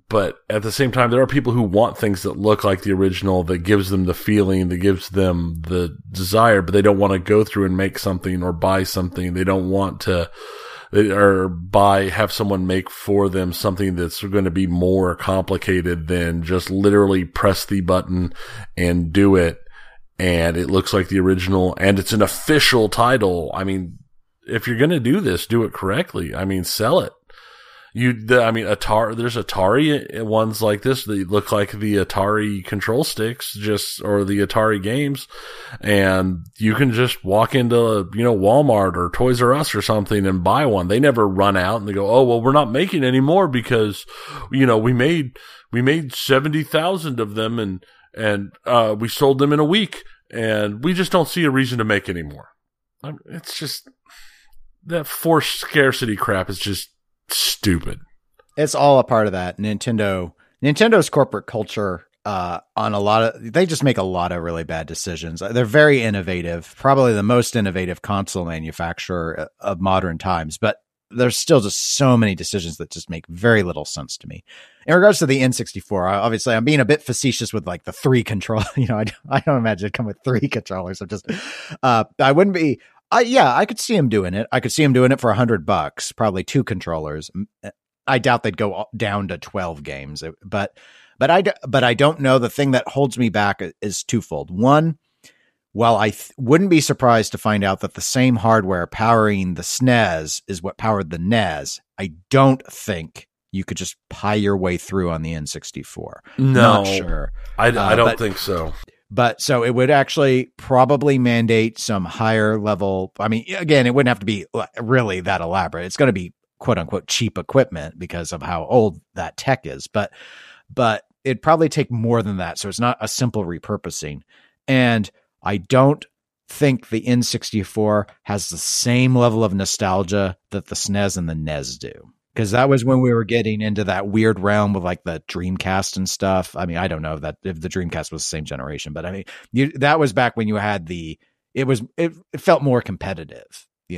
But at the same time, there are people who want things that look like the original, that gives them the feeling, that gives them the desire, but they don't want to go through and make something or buy something. They don't want to, or have someone make for them something that's going to be more complicated than just literally press the button and do it. And it looks like the original, and it's an official title. If you're going to do this, do it correctly. Sell it. Atari, there's Atari ones like this. They look like the Atari control sticks, or the Atari games. And you can just walk into, Walmart or Toys R Us or something and buy one. They never run out, and they go, oh, well, we're not making any more because, we made 70,000 of them and we sold them in a week, and we just don't see a reason to make any more. It's just that forced scarcity crap is just stupid. It's all a part of that Nintendo's corporate culture. On a lot of, they just make a lot of really bad decisions. They're very innovative, probably the most innovative console manufacturer of modern times, but there's still just so many decisions that just make very little sense to me. In regards to the N64, obviously I'm being a bit facetious with like the 3 control. I don't imagine it come with 3 controllers. I'm just, I wouldn't be. I could see him doing it. I could see him doing it for $100, probably 2 controllers. I doubt they'd go down to 12 games, but I don't know. The thing that holds me back is twofold. One, while I wouldn't be surprised to find out that the same hardware powering the SNES is what powered the NES, I don't think you could just pie your way through on the N64. No, not sure. I don't think so. But so it would actually probably mandate some higher level. Again, it wouldn't have to be really that elaborate. It's going to be quote unquote cheap equipment because of how old that tech is. But it'd probably take more than that. So it's not a simple repurposing. And I don't think the N64 has the same level of nostalgia that the SNES and the NES do. Because that was when we were getting into that weird realm of like the Dreamcast and stuff. I don't know if the Dreamcast was the same generation, but that was back when you had it felt more competitive, the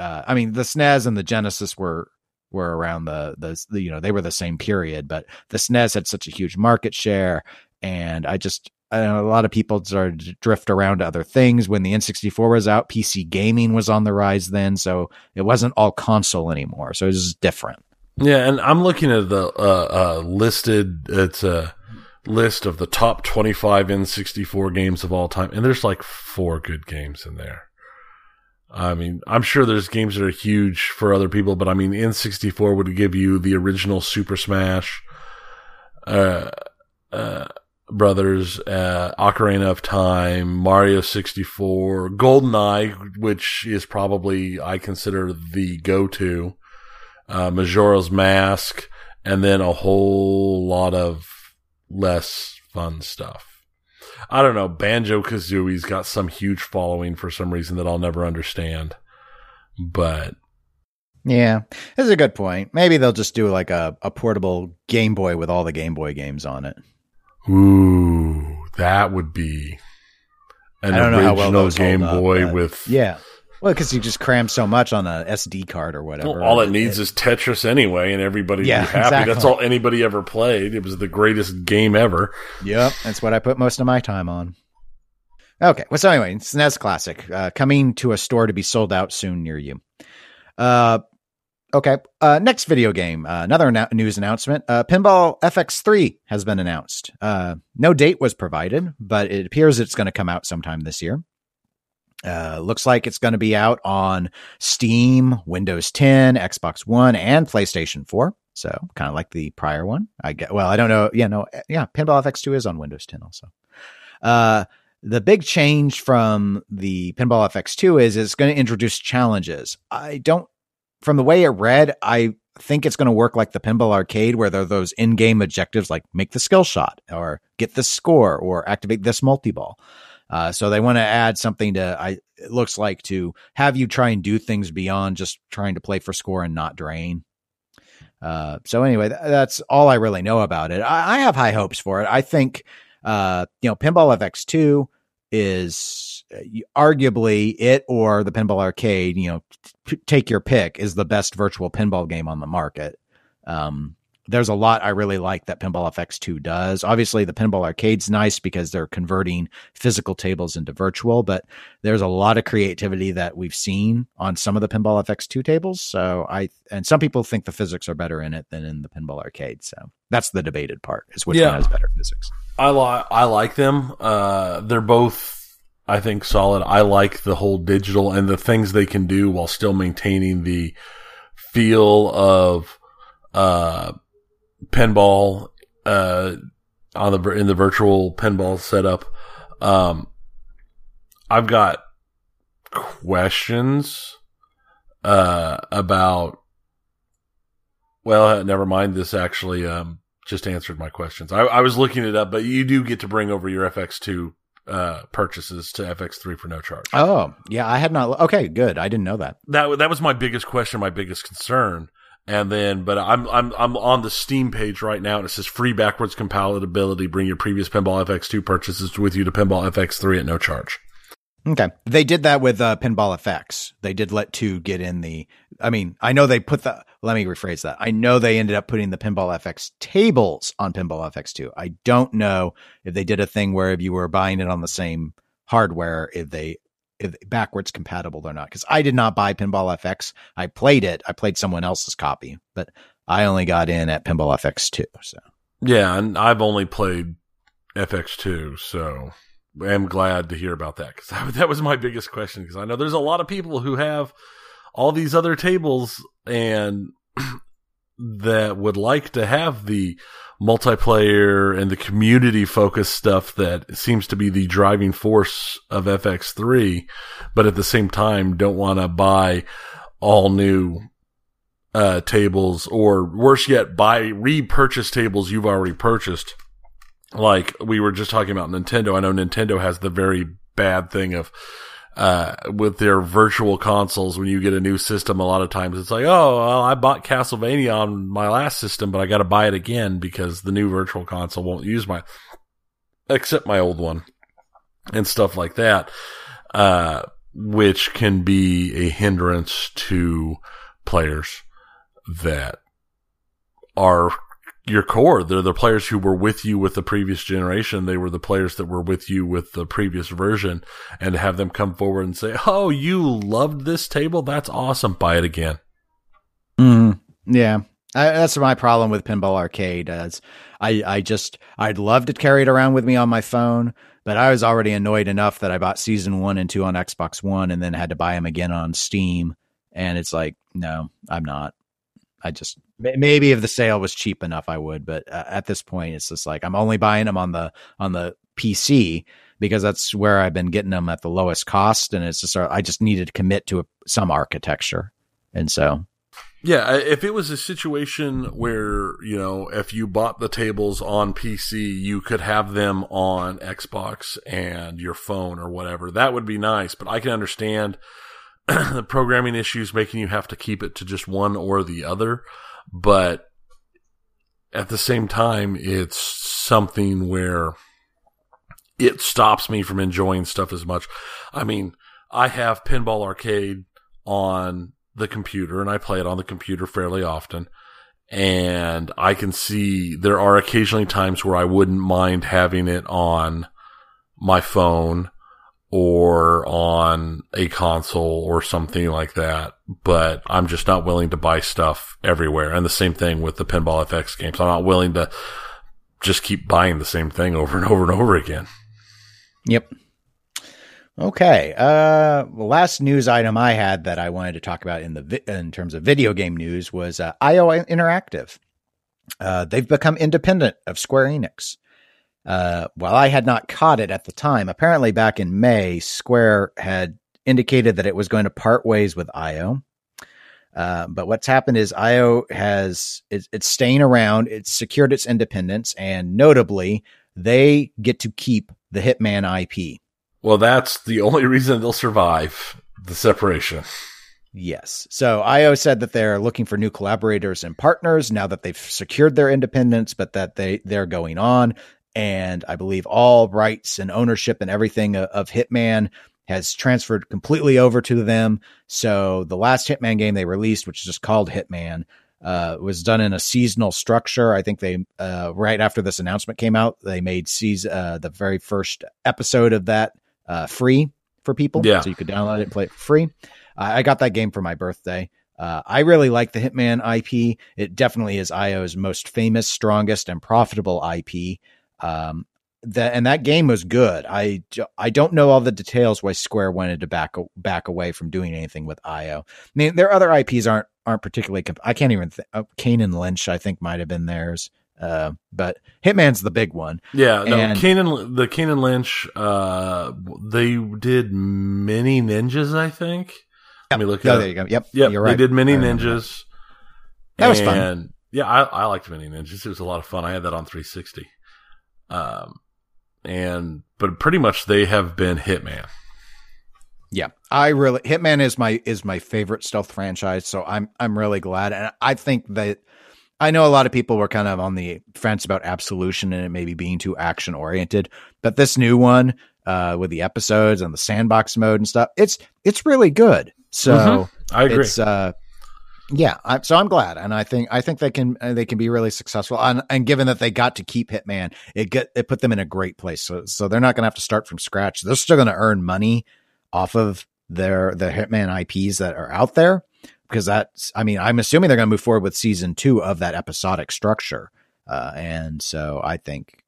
SNES and the Genesis were around they were the same period, but the SNES had such a huge market share. And a lot of people started to drift around to other things. When the N64 was out, PC gaming was on the rise then, so it wasn't all console anymore. So it was different. Yeah, and I'm looking at the list of the top 25 N64 games of all time, and there's like 4 good games in there. I mean, I'm sure there's games that are huge for other people, but I mean, N64 would give you the original Super Smash Brothers, Ocarina of Time, Mario 64, GoldenEye, which is probably, I consider, the go-to, Majora's Mask, and then a whole lot of less fun stuff. I don't know. Banjo-Kazooie's got some huge following for some reason that I'll never understand. But yeah, that's a good point. Maybe they'll just do like a portable Game Boy with all the Game Boy games on it. Ooh, that would be an original Game Boy with... Yeah. Well, because you just cram so much on a SD card or whatever. Well, all it needs is Tetris anyway, and everybody would be happy. Exactly. That's all anybody ever played. It was the greatest game ever. Yep, that's what I put most of my time on. Okay, well, so anyway, it's NES Classic, coming to a store to be sold out soon near you. Next video game, another news announcement. Pinball FX3 has been announced. No date was provided, but it appears it's going to come out sometime this year. Looks like it's going to be out on Steam, Windows 10, Xbox One, and PlayStation 4. So kind of like the prior one. I don't know. Yeah, no. Yeah. Pinball FX2 is on Windows 10 also. The big change from the Pinball FX2 is it's going to introduce challenges. From the way it read, I think it's going to work like the Pinball Arcade, where there are those in-game objectives like make the skill shot or get the score or activate this multi-ball. So they want to add something it looks like, to have you try and do things beyond just trying to play for score and not drain. So anyway, that's all I really know about it. I have high hopes for it. I think, Pinball FX2 is arguably it or the Pinball Arcade, take your pick, is the best virtual pinball game on the market. There's a lot I really like that Pinball FX2 does. Obviously, the Pinball Arcade's nice because they're converting physical tables into virtual, but there's a lot of creativity that we've seen on some of the Pinball FX2 tables. So and some people think the physics are better in it than in the Pinball Arcade. So that's the debated part, is which one has better physics. I like them. They're both, I think, solid. I like the whole digital and the things they can do while still maintaining the feel of pinball in the virtual pinball setup. I've got questions about. Well, never mind. This actually just answered my questions. I was looking it up, but you do get to bring over your FX2 purchases to FX3 for no charge. Oh, yeah, I had not. Okay, good. I didn't know that. That was my biggest question, my biggest concern. And then, but I'm on the Steam page right now, and it says free backwards compatibility. Bring your previous Pinball FX2 purchases with you to Pinball FX3 at no charge. Okay, they did that with Pinball FX. They did let 2 get in the. I mean, I know they put the. Let me rephrase that. I know they ended up putting the Pinball FX tables on Pinball FX2. I don't know if they did a thing where if you were buying it on the same hardware, if backwards compatible or not, because I did not buy Pinball FX. I played it. I played someone else's copy, but I only got in at Pinball FX2. So yeah, and I've only played FX2, so I'm glad to hear about that, because that was my biggest question, because I know there's a lot of people who have all these other tables and that would like to have the multiplayer and the community focused stuff that seems to be the driving force of FX3, but at the same time don't want to buy all new tables, or worse yet, buy repurchase tables you've already purchased. Like we were just talking about Nintendo. I know Nintendo has the very bad thing of with their virtual consoles, when you get a new system, a lot of times it's like, oh, well, I bought Castlevania on my last system, but I got to buy it again because the new virtual console won't use accept my old one and stuff like that, which can be a hindrance to players that are your core. They're the players who were with you with the previous generation. They were the players that were with you with the previous version, and to have them come forward and say, "Oh, you loved this table. That's awesome. Buy it again." Mm, yeah. That's my problem with Pinball Arcade. I'd love to carry it around with me on my phone, but I was already annoyed enough that I bought season 1 and 2 on Xbox One and then had to buy them again on Steam. And it's like, no, I'm not. I just, maybe if the sale was cheap enough, I would. But at this point, it's just like, I'm only buying them on the PC because that's where I've been getting them at the lowest cost. And it's just, I just needed to commit to some architecture. And so, yeah, if it was a situation where, you know, if you bought the tables on PC, you could have them on Xbox and your phone or whatever, that would be nice. But I can understand the programming issues making you have to keep it to just one or the other. But at the same time, it's something where it stops me from enjoying stuff as much. I mean, I have Pinball Arcade on the computer, and I play it on the computer fairly often, and I can see there are occasionally times where I wouldn't mind having it on my phone or on a console or something like that, but I'm just not willing to buy stuff everywhere. And the same thing with the Pinball FX games. I'm not willing to just keep buying the same thing over and over and over again. Yep. Okay. The last news item I had that I wanted to talk about in terms of video game news was IO Interactive. They've become independent of Square Enix. While I had not caught it at the time, apparently back in May, Square had indicated that it was going to part ways with IO. But what's happened is IO it's staying around. It's secured its independence, and notably, they get to keep the Hitman IP. Well, that's the only reason they'll survive the separation. Yes. So IO said that they're looking for new collaborators and partners now that they've secured their independence, but that they're going on. And I believe all rights and ownership and everything of Hitman has transferred completely over to them. So the last Hitman game they released, which is just called Hitman, was done in a seasonal structure. I think they, right after this announcement came out, they made the very first episode of that free for people. Yeah. So you could download it and play it for free. I got that game for my birthday. I really like the Hitman IP. It definitely is IO's most famous, strongest, and profitable IP. And that game was good. I don't know all the details why Square wanted to back away from doing anything with IO. I mean, their other IPs aren't particularly. I can't even. Kane and Lynch, I think, might have been theirs. But Hitman's the big one. Yeah, no, Kane and Lynch, they did Mini Ninjas, I think. Yep. Let me look. Oh, there you go. Yep, you're right. They did Mini Ninjas. That was fun. Yeah, I liked Mini Ninjas. It was a lot of fun. I had that on 360. But pretty much they have been Hitman. Yeah, Hitman is my favorite stealth franchise, so I'm really glad, and I think that I know a lot of people were kind of on the fence about Absolution and it maybe being too action oriented, but this new one with the episodes and the sandbox mode and stuff, it's really good. So I agree. It's, yeah, so I'm glad, and I think they can be really successful. And given that they got to keep Hitman, it put them in a great place. So they're not going to have to start from scratch. They're still going to earn money off of the Hitman IPs that are out there, because I'm assuming they're going to move forward with season 2 of that episodic structure, and so I think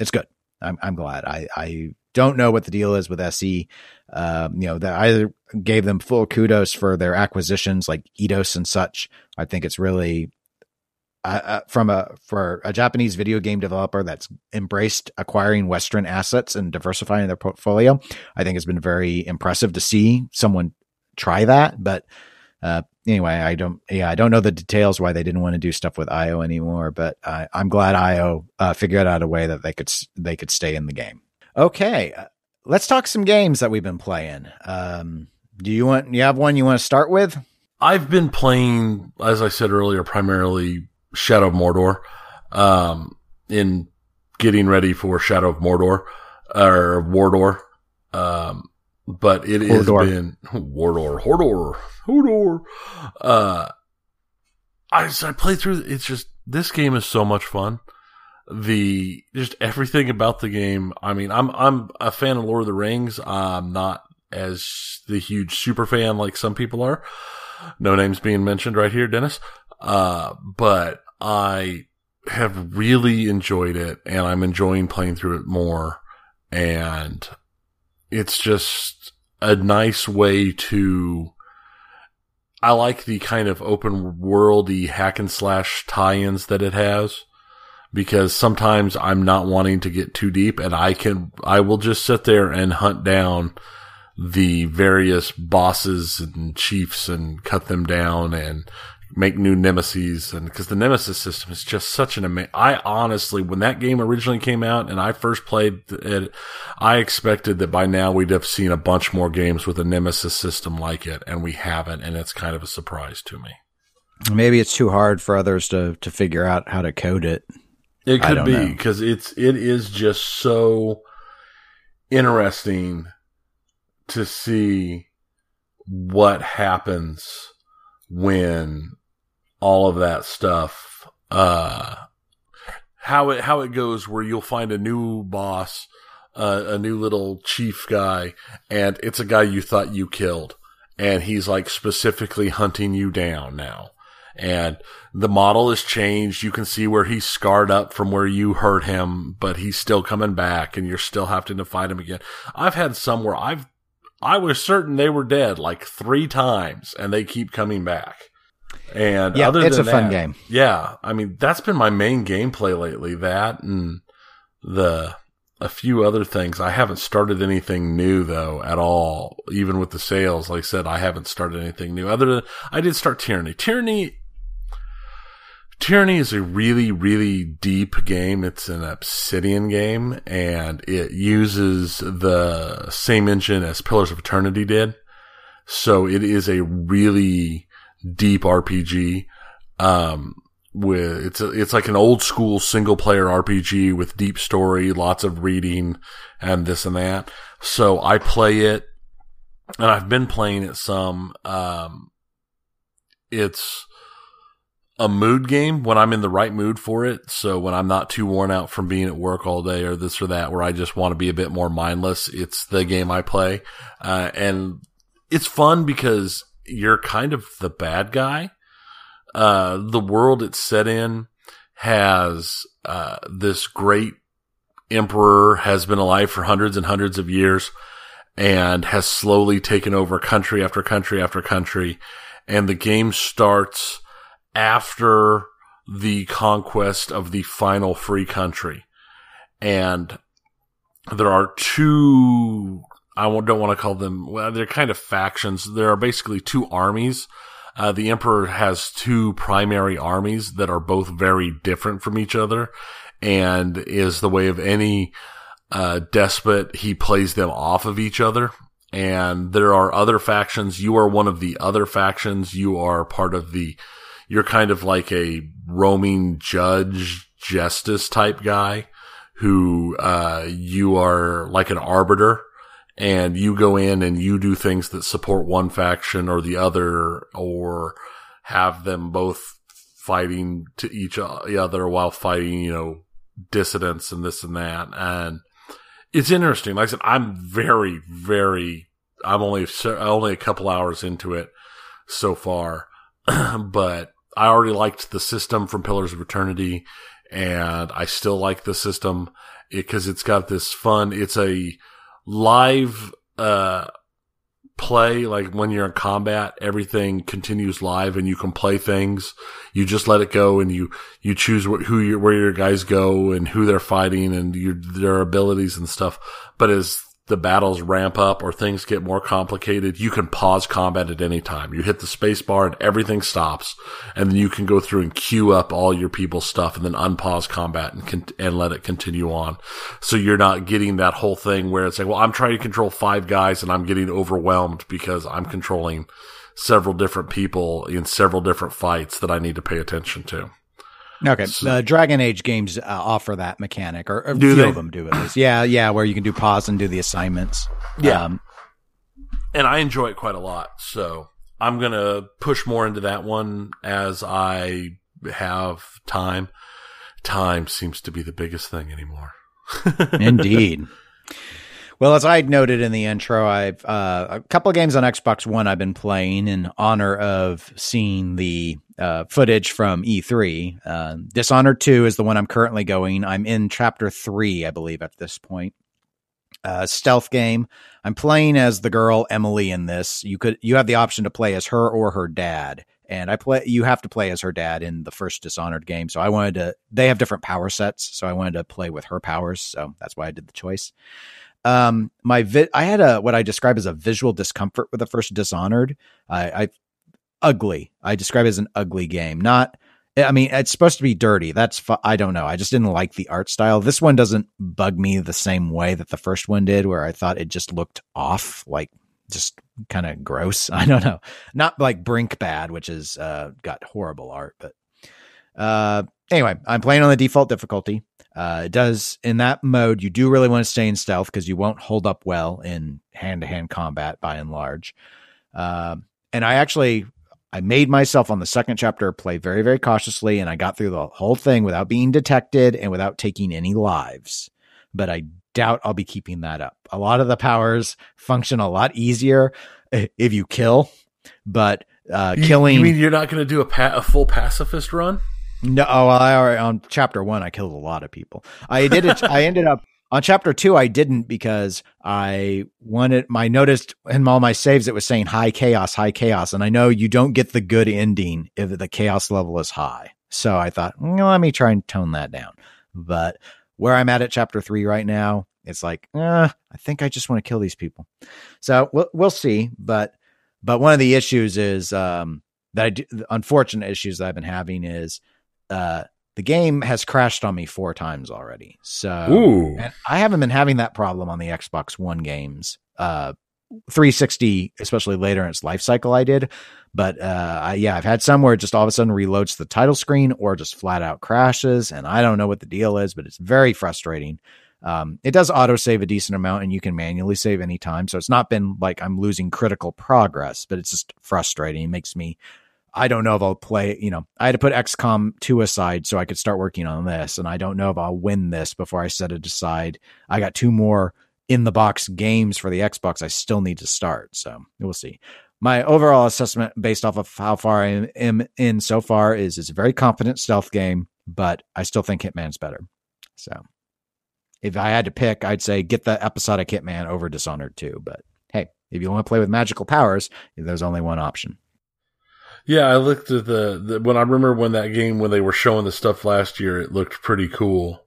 it's good. I'm glad. I don't know what the deal is with SE. I gave them full kudos for their acquisitions like Eidos and such. I think it's really for a Japanese video game developer that's embraced acquiring Western assets and diversifying their portfolio. I think it's been very impressive to see someone try that. But anyway, I don't know the details why they didn't want to do stuff with IO anymore. But I'm glad IO figured out a way that they could stay in the game. Okay, let's talk some games that we've been playing. You have one you want to start with? I've been playing, as I said earlier, primarily Shadow of Mordor, in getting ready for Shadow of Mordor or War Door. But it has been War Door. I played through. It's just This game is so much fun. The just everything about the game. I mean, I'm a fan of Lord of the Rings. I'm not as the huge super fan like some people are. No names being mentioned right here, Dennis. But I have really enjoyed it, and I'm enjoying playing through it more. And it's just a nice way to... I like the kind of open worldy hack and slash tie-ins that it has, because sometimes I'm not wanting to get too deep, and I will just sit there and hunt down the various bosses and chiefs and cut them down and make new nemeses. And because the nemesis system is just such an amazing, I honestly, when that game originally came out and I first played it, I expected that by now we'd have seen a bunch more games with a nemesis system like it, and we haven't. And it's kind of a surprise to me. Maybe it's too hard for others to figure out how to code it. It could be, because it is just so interesting to see what happens when all of that stuff, how it goes, where you'll find a new boss, a new little chief guy, and it's a guy you thought you killed, and he's like specifically hunting you down now. And the model has changed. You can see where he's scarred up from where you hurt him, but he's still coming back, and you're still having to fight him again. I've had some where I was certain they were dead like 3 times, and they keep coming back. And yeah, other than that, it's a fun game. Yeah, I mean, that's been my main gameplay lately. That and a few other things. I haven't started anything new though at all. Even with the sales, like I said, I haven't started anything new. Other than I did start Tyranny. Tyranny is a really, really deep game. It's an Obsidian game, and it uses the same engine as Pillars of Eternity did. So it is a really deep RPG. It's like an old school single player RPG with deep story, lots of reading and this and that. So I play it, and I've been playing it some. It's a mood game when I'm in the right mood for it. So when I'm not too worn out from being at work all day or this or that, where I just want to be a bit more mindless, it's the game I play. And it's fun because you're kind of the bad guy. The world it's set in has, this great emperor has been alive for hundreds and hundreds of years and has slowly taken over country after country after country. And the game starts after the conquest of the final free country. And there are two, I don't want to call them, well, they're kind of factions. There are basically 2 armies. The Emperor has 2 primary armies that are both very different from each other, and is the way of any despot. He plays them off of each other. And there are other factions. You are one of the other factions. You are part of the... You're kind of like a roaming judge, justice type guy who, you are like an arbiter, and you go in and you do things that support one faction or the other, or have them both fighting to each other while fighting, you know, dissidents and this and that. And it's interesting. Like I said, I'm only a couple hours into it so far, but I already liked the system from Pillars of Eternity, and I still like the system because it's got this fun. It's a live play. Like when you're in combat, everything continues live, and you can play things. You just let it go, and you choose where your guys go and who they're fighting and their abilities and stuff. But as the battles ramp up or things get more complicated, you can pause combat at any time. You hit the space bar and everything stops, and then you can go through and queue up all your people's stuff and then unpause combat and let it continue on. So you're not getting that whole thing where it's like, well, I'm trying to control 5 guys and I'm getting overwhelmed because I'm controlling several different people in several different fights that I need to pay attention to. Okay, Dragon Age games offer that mechanic, or a few of them do it. Yeah, where you can do pause and do the assignments. Yeah, and I enjoy it quite a lot, so I'm going to push more into that one as I have time. Time seems to be the biggest thing anymore. Indeed. Well, as I noted in the intro, I've a couple of games on Xbox One I've been playing in honor of seeing the footage from E3. Dishonored 2 is the one I'm currently going. I'm in Chapter 3, I believe, at this point. Stealth game. I'm playing as the girl Emily in this. You have the option to play as her or her dad. And you have to play as her dad in the first Dishonored game. So I wanted to, they have different power sets. So I wanted to play with her powers. So that's why I did the choice. I had what I describe as a visual discomfort with the first Dishonored. I describe it as an ugly game. It's supposed to be dirty. I don't know. I just didn't like the art style. This one doesn't bug me the same way that the first one did, where I thought it just looked off, like just kind of gross. I don't know. Not like Brink Bad, which is got horrible art, but anyway, I'm playing on the default difficulty. It does, in that mode, you do really want to stay in stealth because you won't hold up well in hand-to-hand combat by and large. And I made myself on the second chapter play very, very cautiously, and I got through the whole thing without being detected and without taking any lives. But I doubt I'll be keeping that up. A lot of the powers function a lot easier if you kill, but killing... You mean you're not going to do a full pacifist run? No, on chapter 1, I killed a lot of people. I did it. I ended up on chapter 2. I didn't because I wanted my noticed in all my saves. It was saying high chaos. And I know you don't get the good ending if the chaos level is high. So I thought, let me try and tone that down. But where I'm at chapter 3 right now, it's like, I think I just want to kill these people. So we'll see. But one of the issues is the unfortunate issues that I've been having is, the game has crashed on me 4 times already. So and I haven't been having that problem on the Xbox One games, 360, especially later in its life cycle I did. But, I've had some where it just all of a sudden reloads the title screen or just flat out crashes. And I don't know what the deal is, but it's very frustrating. It does auto save a decent amount and you can manually save any time. So it's not been like I'm losing critical progress, but it's just frustrating. It makes me, I don't know if I'll play, I had to put XCOM 2 aside so I could start working on this. And I don't know if I'll win this before I set it aside. I got 2 more in the box games for the Xbox. I still need to start. So we'll see. My overall assessment based off of how far I am in so far is it's a very competent stealth game, but I still think Hitman's better. So if I had to pick, I'd say get the episodic Hitman over Dishonored 2. But hey, if you want to play with magical powers, there's only one option. Yeah, I looked at when that game, when they were showing the stuff last year, it looked pretty cool.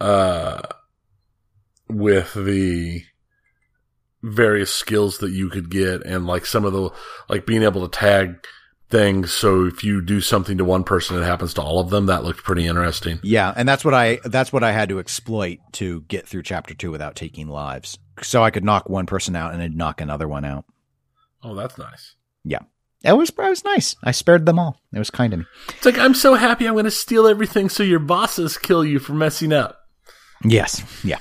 With the various skills that you could get and like some of the, like being able to tag things. So if you do something to one person, it happens to all of them. That looked pretty interesting. Yeah. And that's what I had to exploit to get through chapter 2 without taking lives. So I could knock one person out and then knock another one out. Oh, that's nice. Yeah. It was nice. I spared them all. It was kind of me. It's like, I'm so happy I'm going to steal everything so your bosses kill you for messing up. Yes. Yeah.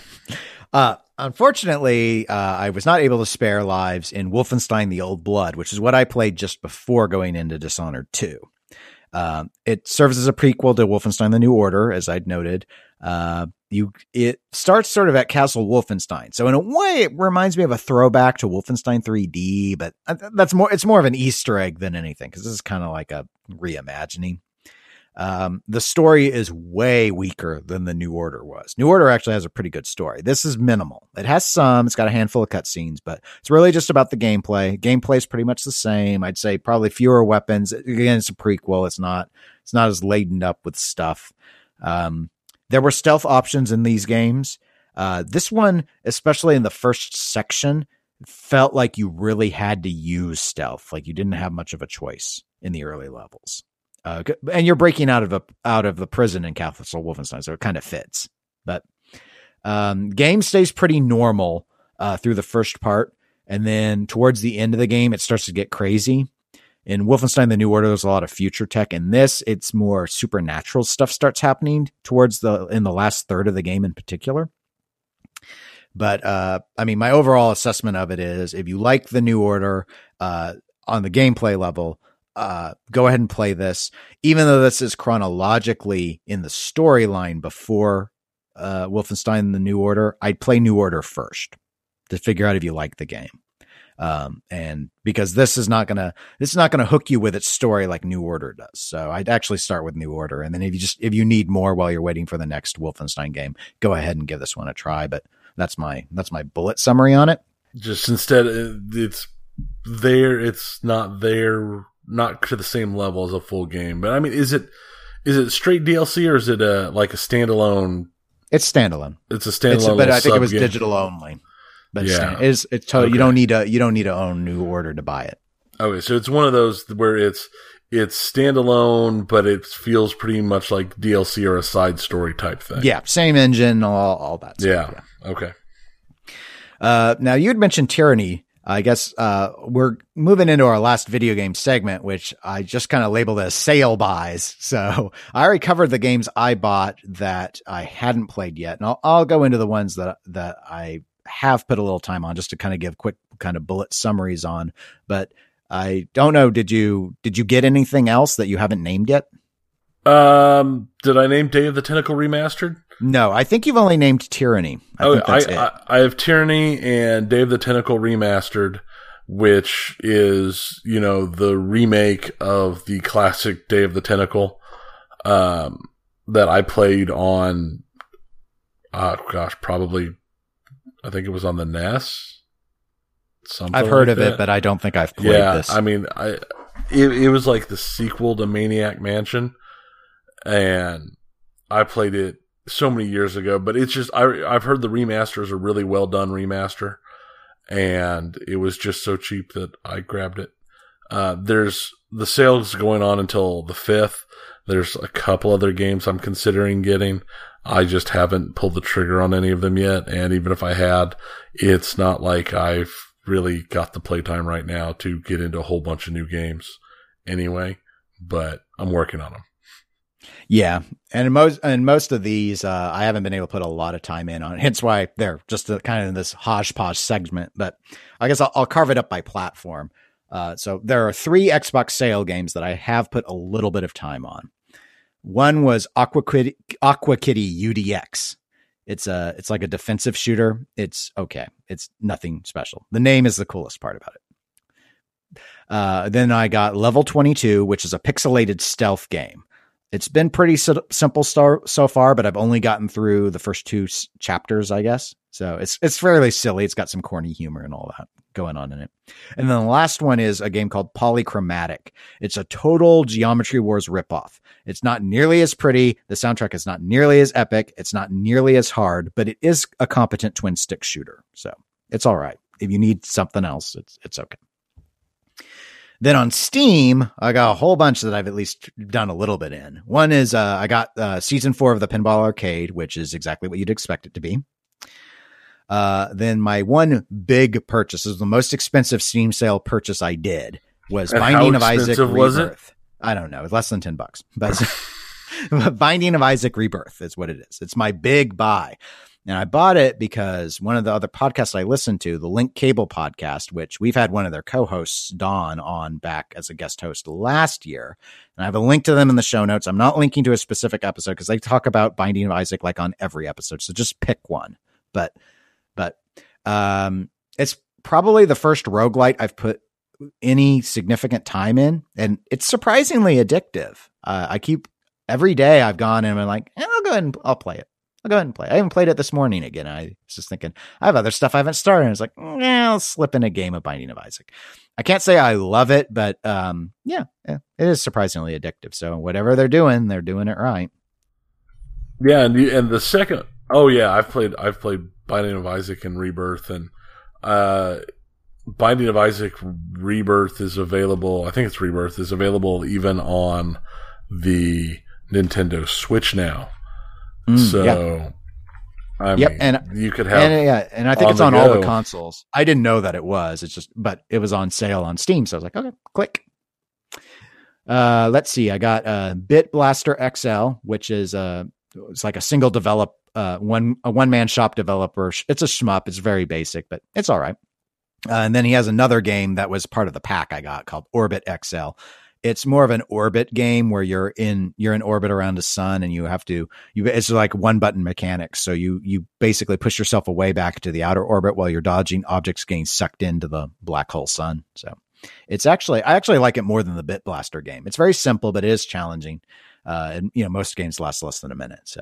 Unfortunately, I was not able to spare lives in Wolfenstein: The Old Blood, which is what I played just before going into Dishonored 2. It serves as a prequel to Wolfenstein: The New Order, as I'd noted. It starts sort of at Castle Wolfenstein. So in a way, it reminds me of a throwback to Wolfenstein 3D, but it's more of an Easter egg than anything, because this is kind of like a reimagining. The story is way weaker than the New Order was. New Order actually has a pretty good story. This is minimal. It has some. It's got a handful of cutscenes, but it's really just about the gameplay. Gameplay is pretty much the same. I'd say probably fewer weapons. Again, it's a prequel. It's not as laden up with stuff. There were stealth options in these games. This one, especially in the first section, felt like you really had to use stealth. Like you didn't have much of a choice in the early levels. And you're breaking out of the prison in Castle Wolfenstein, so it kind of fits. But game stays pretty normal through the first part, and then towards the end of the game, it starts to get crazy. In Wolfenstein: The New Order, there's a lot of future tech. In this, it's more supernatural stuff starts happening towards in the last third of the game in particular. But my overall assessment of it is, if you like the New Order on the gameplay level, go ahead and play this, even though this is chronologically in the storyline before Wolfenstein: The New Order. I'd play New Order first to figure out if you like the game. And because this is not gonna hook you with its story like New Order does. So I'd actually start with New Order, and then if you need more while you're waiting for the next Wolfenstein game, go ahead and give this one a try. But that's my bullet summary on it. Just instead, it's there. It's not there, not to the same level as a full game. But I mean, is it straight DLC or is it like a standalone? It's standalone. It's a standalone. But I think it was digital only. But yeah, it's totally, okay. you don't need to own New Order to buy it. Okay, so it's one of those where it's standalone, but it feels pretty much like DLC or a side story type thing. Yeah, same engine, all that stuff. Yeah. Okay. Now you had mentioned Tyranny. I guess we're moving into our last video game segment, which I just kind of labeled as sale buys. So I already covered the games I bought that I hadn't played yet, and I'll go into the ones that I have put a little time on just to kind of give quick kind of bullet summaries on. But I don't know, did you get anything else that you haven't named yet? Did I name Day of the Tentacle Remastered? No, I think you've only named Tyranny. I have Tyranny and Day of the Tentacle Remastered, which is, you know, the remake of the classic Day of the Tentacle, that I played on, I think it was on the NES. I've heard of it, but I don't think I've played this. I mean, it was like the sequel to Maniac Mansion, and I played it so many years ago. But it's just I've heard the remaster is a really well done remaster, and it was just so cheap that I grabbed it. There's the sales going on until the 5th. There's a couple other games I'm considering getting. I just haven't pulled the trigger on any of them yet. And even if I had, it's not like I've really got the playtime right now to get into a whole bunch of new games anyway, but I'm working on them. Yeah. And most of these, I haven't been able to put a lot of time in on, hence why they're just kind of in this hodgepodge segment, but I guess I'll carve it up by platform. So there are 3 Xbox sale games that I have put a little bit of time on. One was Aqua Kitty UDX. It's like a defensive shooter. It's okay. It's nothing special. The name is the coolest part about it. Then I got Level 22, which is a pixelated stealth game. It's been pretty simple so far, but I've only gotten through the first 2 chapters, I guess. So it's fairly silly. It's got some corny humor and all that going on in it. And then the last one is a game called Polychromatic. It's a total Geometry Wars ripoff. It's not nearly as pretty. The soundtrack is not nearly as epic. It's not nearly as hard, but it is a competent twin stick shooter. So it's all right. If you need something else, it's okay. Then on Steam, I got a whole bunch that I've at least done a little bit in. One is I got Season 4 of the Pinball Arcade, which is exactly what you'd expect it to be. Then my one big purchase is the most expensive Steam sale purchase I did was Binding of Isaac Rebirth. I don't know. It's less than $10, but Binding of Isaac Rebirth is what it is. It's my big buy. And I bought it because one of the other podcasts I listened to, the Link Cable podcast, which we've had one of their co-hosts, Don, on back as a guest host last year. And I have a link to them in the show notes. I'm not linking to a specific episode because they talk about Binding of Isaac like on every episode. So just pick one. But it's probably the first roguelite I've put any significant time in, and it's surprisingly addictive. Every day I've gone and been like, hey, I'll go ahead and play it. I even played it this morning again. I was just thinking, I have other stuff I haven't started. And it's like, I'll slip in a game of Binding of Isaac. I can't say I love it, but yeah, it is surprisingly addictive. So whatever they're doing it right. Yeah, and the second, oh yeah, I've played Binding of Isaac and Rebirth, and Binding of Isaac Rebirth is available. I think it's Rebirth is available even on the Nintendo Switch now. You could have, and I think it's on all the consoles. I didn't know that it was. It's just, but it was on sale on Steam, so I was like, okay, click. Let's see. I got Bit Blaster XL, which is it's like a single develop one man shop developer. It's a shmup. It's very basic, but it's all right. And then he has another game that was part of the pack I got called Orbit XL. it's more of an orbit game where you're in orbit around the sun, and you have to, it's like one button mechanics. So you basically push yourself away back to the outer orbit while you're dodging objects getting sucked into the black hole sun. So it's actually, I actually like it more than the Bit Blaster game. It's very simple, but it is challenging. And most games last less than a minute. So,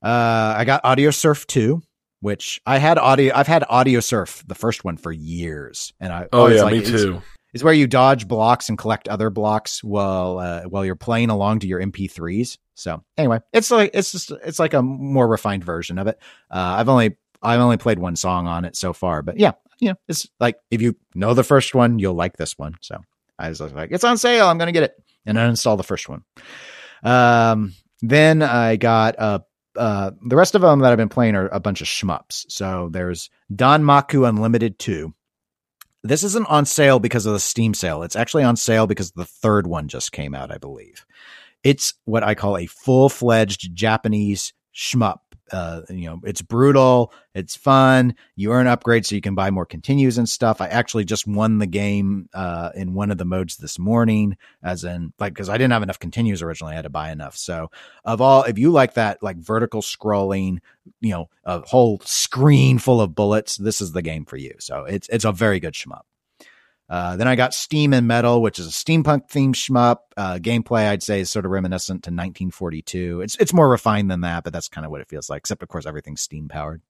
I got Audio Surf 2, which I've had Audio Surf, the first one, for years. And me too. It's where you dodge blocks and collect other blocks while you're playing along to your MP3s. So anyway, it's like a more refined version of it. I've only played one song on it so far, but yeah, it's like, if you know the first one, you'll like this one. So I was like, it's on sale, I'm going to get it, and I uninstalled the first one. Then I got, the rest of them that I've been playing are a bunch of shmups. So there's Danmaku Unlimited 2. This isn't on sale because of the Steam sale. It's actually on sale because the third one just came out, I believe. It's what I call a full-fledged Japanese shmup. It's brutal. It's fun. You earn upgrades so you can buy more continues and stuff. I actually just won the game in one of the modes this morning, as in, like, because I didn't have enough continues originally. I had to buy enough. So if you like that, like, vertical scrolling, a whole screen full of bullets, this is the game for you. So it's a very good shmup. Then I got Steam and Metal, which is a steampunk themed shmup. Gameplay, I'd say, is sort of reminiscent to 1942. It's more refined than that, but that's kind of what it feels like. Except, of course, everything's steam powered.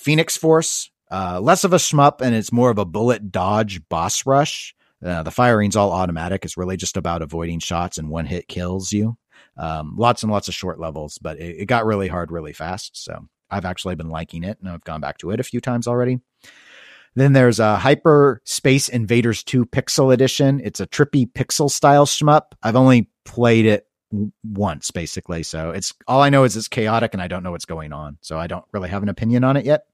Phoenix Force, less of a shmup, and it's more of a bullet dodge boss rush. The firing's all automatic. It's really just about avoiding shots, and one hit kills you. Lots and lots of short levels, but it got really hard really fast. So I've actually been liking it, and I've gone back to it a few times already. Then there's a Hyper Space Invaders 2 Pixel Edition. It's a trippy pixel style shmup. I've only played it once, basically. So it's all I know is it's chaotic and I don't know what's going on. So I don't really have an opinion on it yet.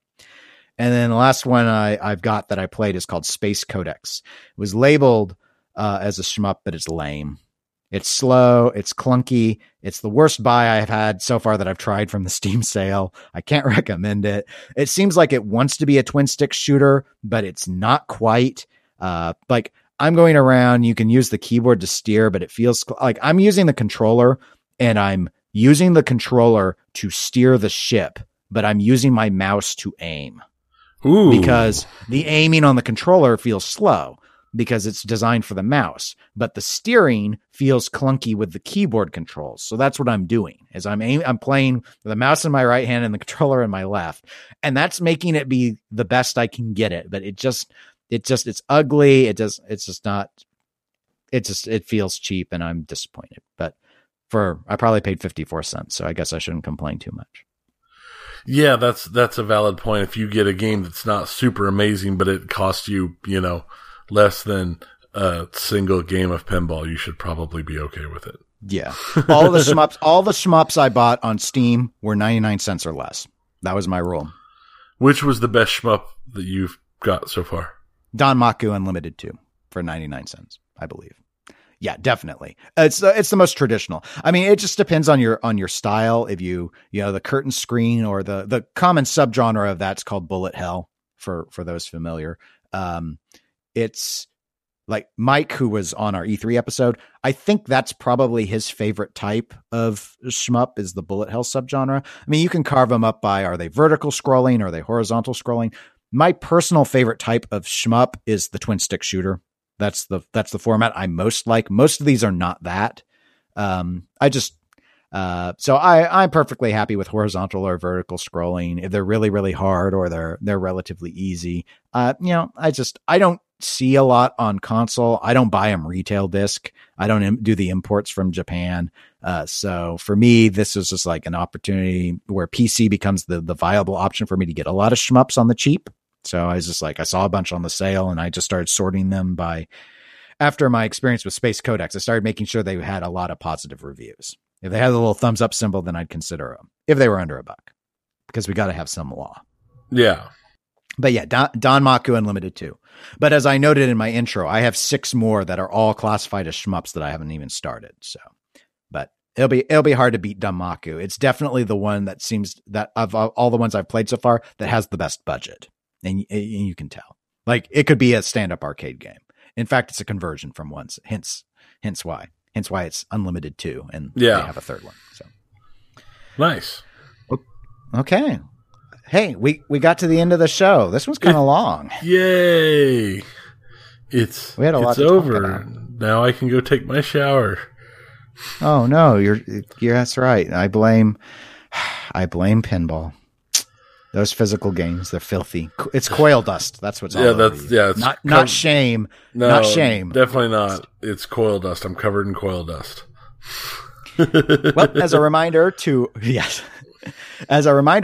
And then the last one I've got that I played is called Space Codex. It was labeled as a shmup, but it's lame. It's slow. It's clunky. It's the worst buy I've had so far that I've tried from the Steam sale. I can't recommend it. It seems like it wants to be a twin stick shooter, but it's not quite. Like, I'm going around. You can use the keyboard to steer, but it feels like I'm using the controller, and I'm using the controller to steer the ship, but I'm using my mouse to aim. Ooh. Because the aiming on the controller feels slow, because it's designed for the mouse, but the steering feels clunky with the keyboard controls. So that's what I'm doing, is I'm playing the mouse in my right hand and the controller in my left. And that's making it be the best I can get it. But it's ugly. It feels cheap, and I'm disappointed, but I probably paid 54 cents. So I guess I shouldn't complain too much. Yeah. That's a valid point. If you get a game that's not super amazing, but it costs you, less than a single game of pinball, you should probably be okay with it. Yeah. All the shmups I bought on Steam were 99 cents or less. That was my rule. Which was the best shmup that you've got so far? Danmaku Unlimited 2 for 99 cents, I believe. Yeah, definitely. It's the most traditional. I mean, it just depends on your style. If you the curtain screen, or the common subgenre of that's called bullet hell for those familiar. It's like Mike, who was on our E3 episode. I think that's probably his favorite type of shmup, is the bullet hell subgenre. I mean, you can carve them up by, are they vertical scrolling? Are they horizontal scrolling? My personal favorite type of shmup is the twin stick shooter. That's the format I most like. Most of these are not that. I'm perfectly happy with horizontal or vertical scrolling. If they're really, really hard, or they're relatively easy. I don't see a lot on console. I don't buy them retail disc. I don't do the imports from Japan. So for me, this is just like an opportunity where PC becomes the viable option for me to get a lot of shmups on the cheap. So I was just like, I saw a bunch on the sale, and I just started sorting them by, after my experience with Space Codex, I started making sure they had a lot of positive reviews. If they had a little thumbs up symbol, then I'd consider them if they were under $1, because we got to have some law. Yeah. But yeah, Danmaku Unlimited 2. But as I noted in my intro, I have 6 more that are all classified as shmups that I haven't even started. So, but it'll be hard to beat Danmaku. It's definitely the one that seems that of all the ones I've played so far that has the best budget, and you can tell. Like, it could be a stand-up arcade game. In fact, it's a conversion from one. Hence why it's Unlimited 2, and they have a third one. So nice. Okay. Hey, we got to the end of the show. This one's kind of long. Yay! It's over. Now I can go take my shower. Oh no, you're that's right. I blame pinball. Those physical games, they're filthy. It's coil dust. That's what's all over you. Yeah, not shame. No, not shame. Definitely not. It's coil dust. I'm covered in coil dust. Well, as a reminder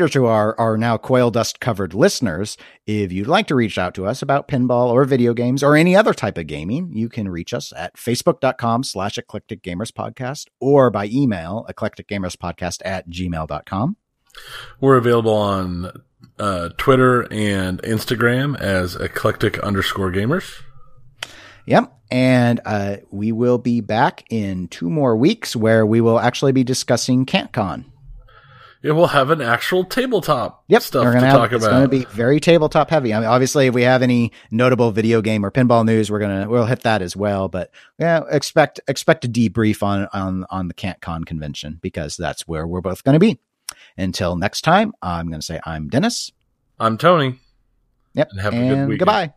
to our now coil dust covered listeners, if you'd like to reach out to us about pinball or video games or any other type of gaming, you can reach us at facebook.com/eclecticgamerspodcast or by email eclecticgamerspodcast@gmail.com. We're available on Twitter and Instagram as eclectic_gamers. Yep. And we will be back in 2 more weeks where we will actually be discussing CantCon. Yeah, we'll have an actual tabletop stuff to talk about. It's going to be very tabletop heavy. I mean, obviously, if we have any notable video game or pinball news, we'll hit that as well. But yeah, expect a debrief on the CantCon convention, because that's where we're both going to be. Until next time, I'm going to say I'm Dennis. I'm Tony. Yep. And have a good weekend. Goodbye.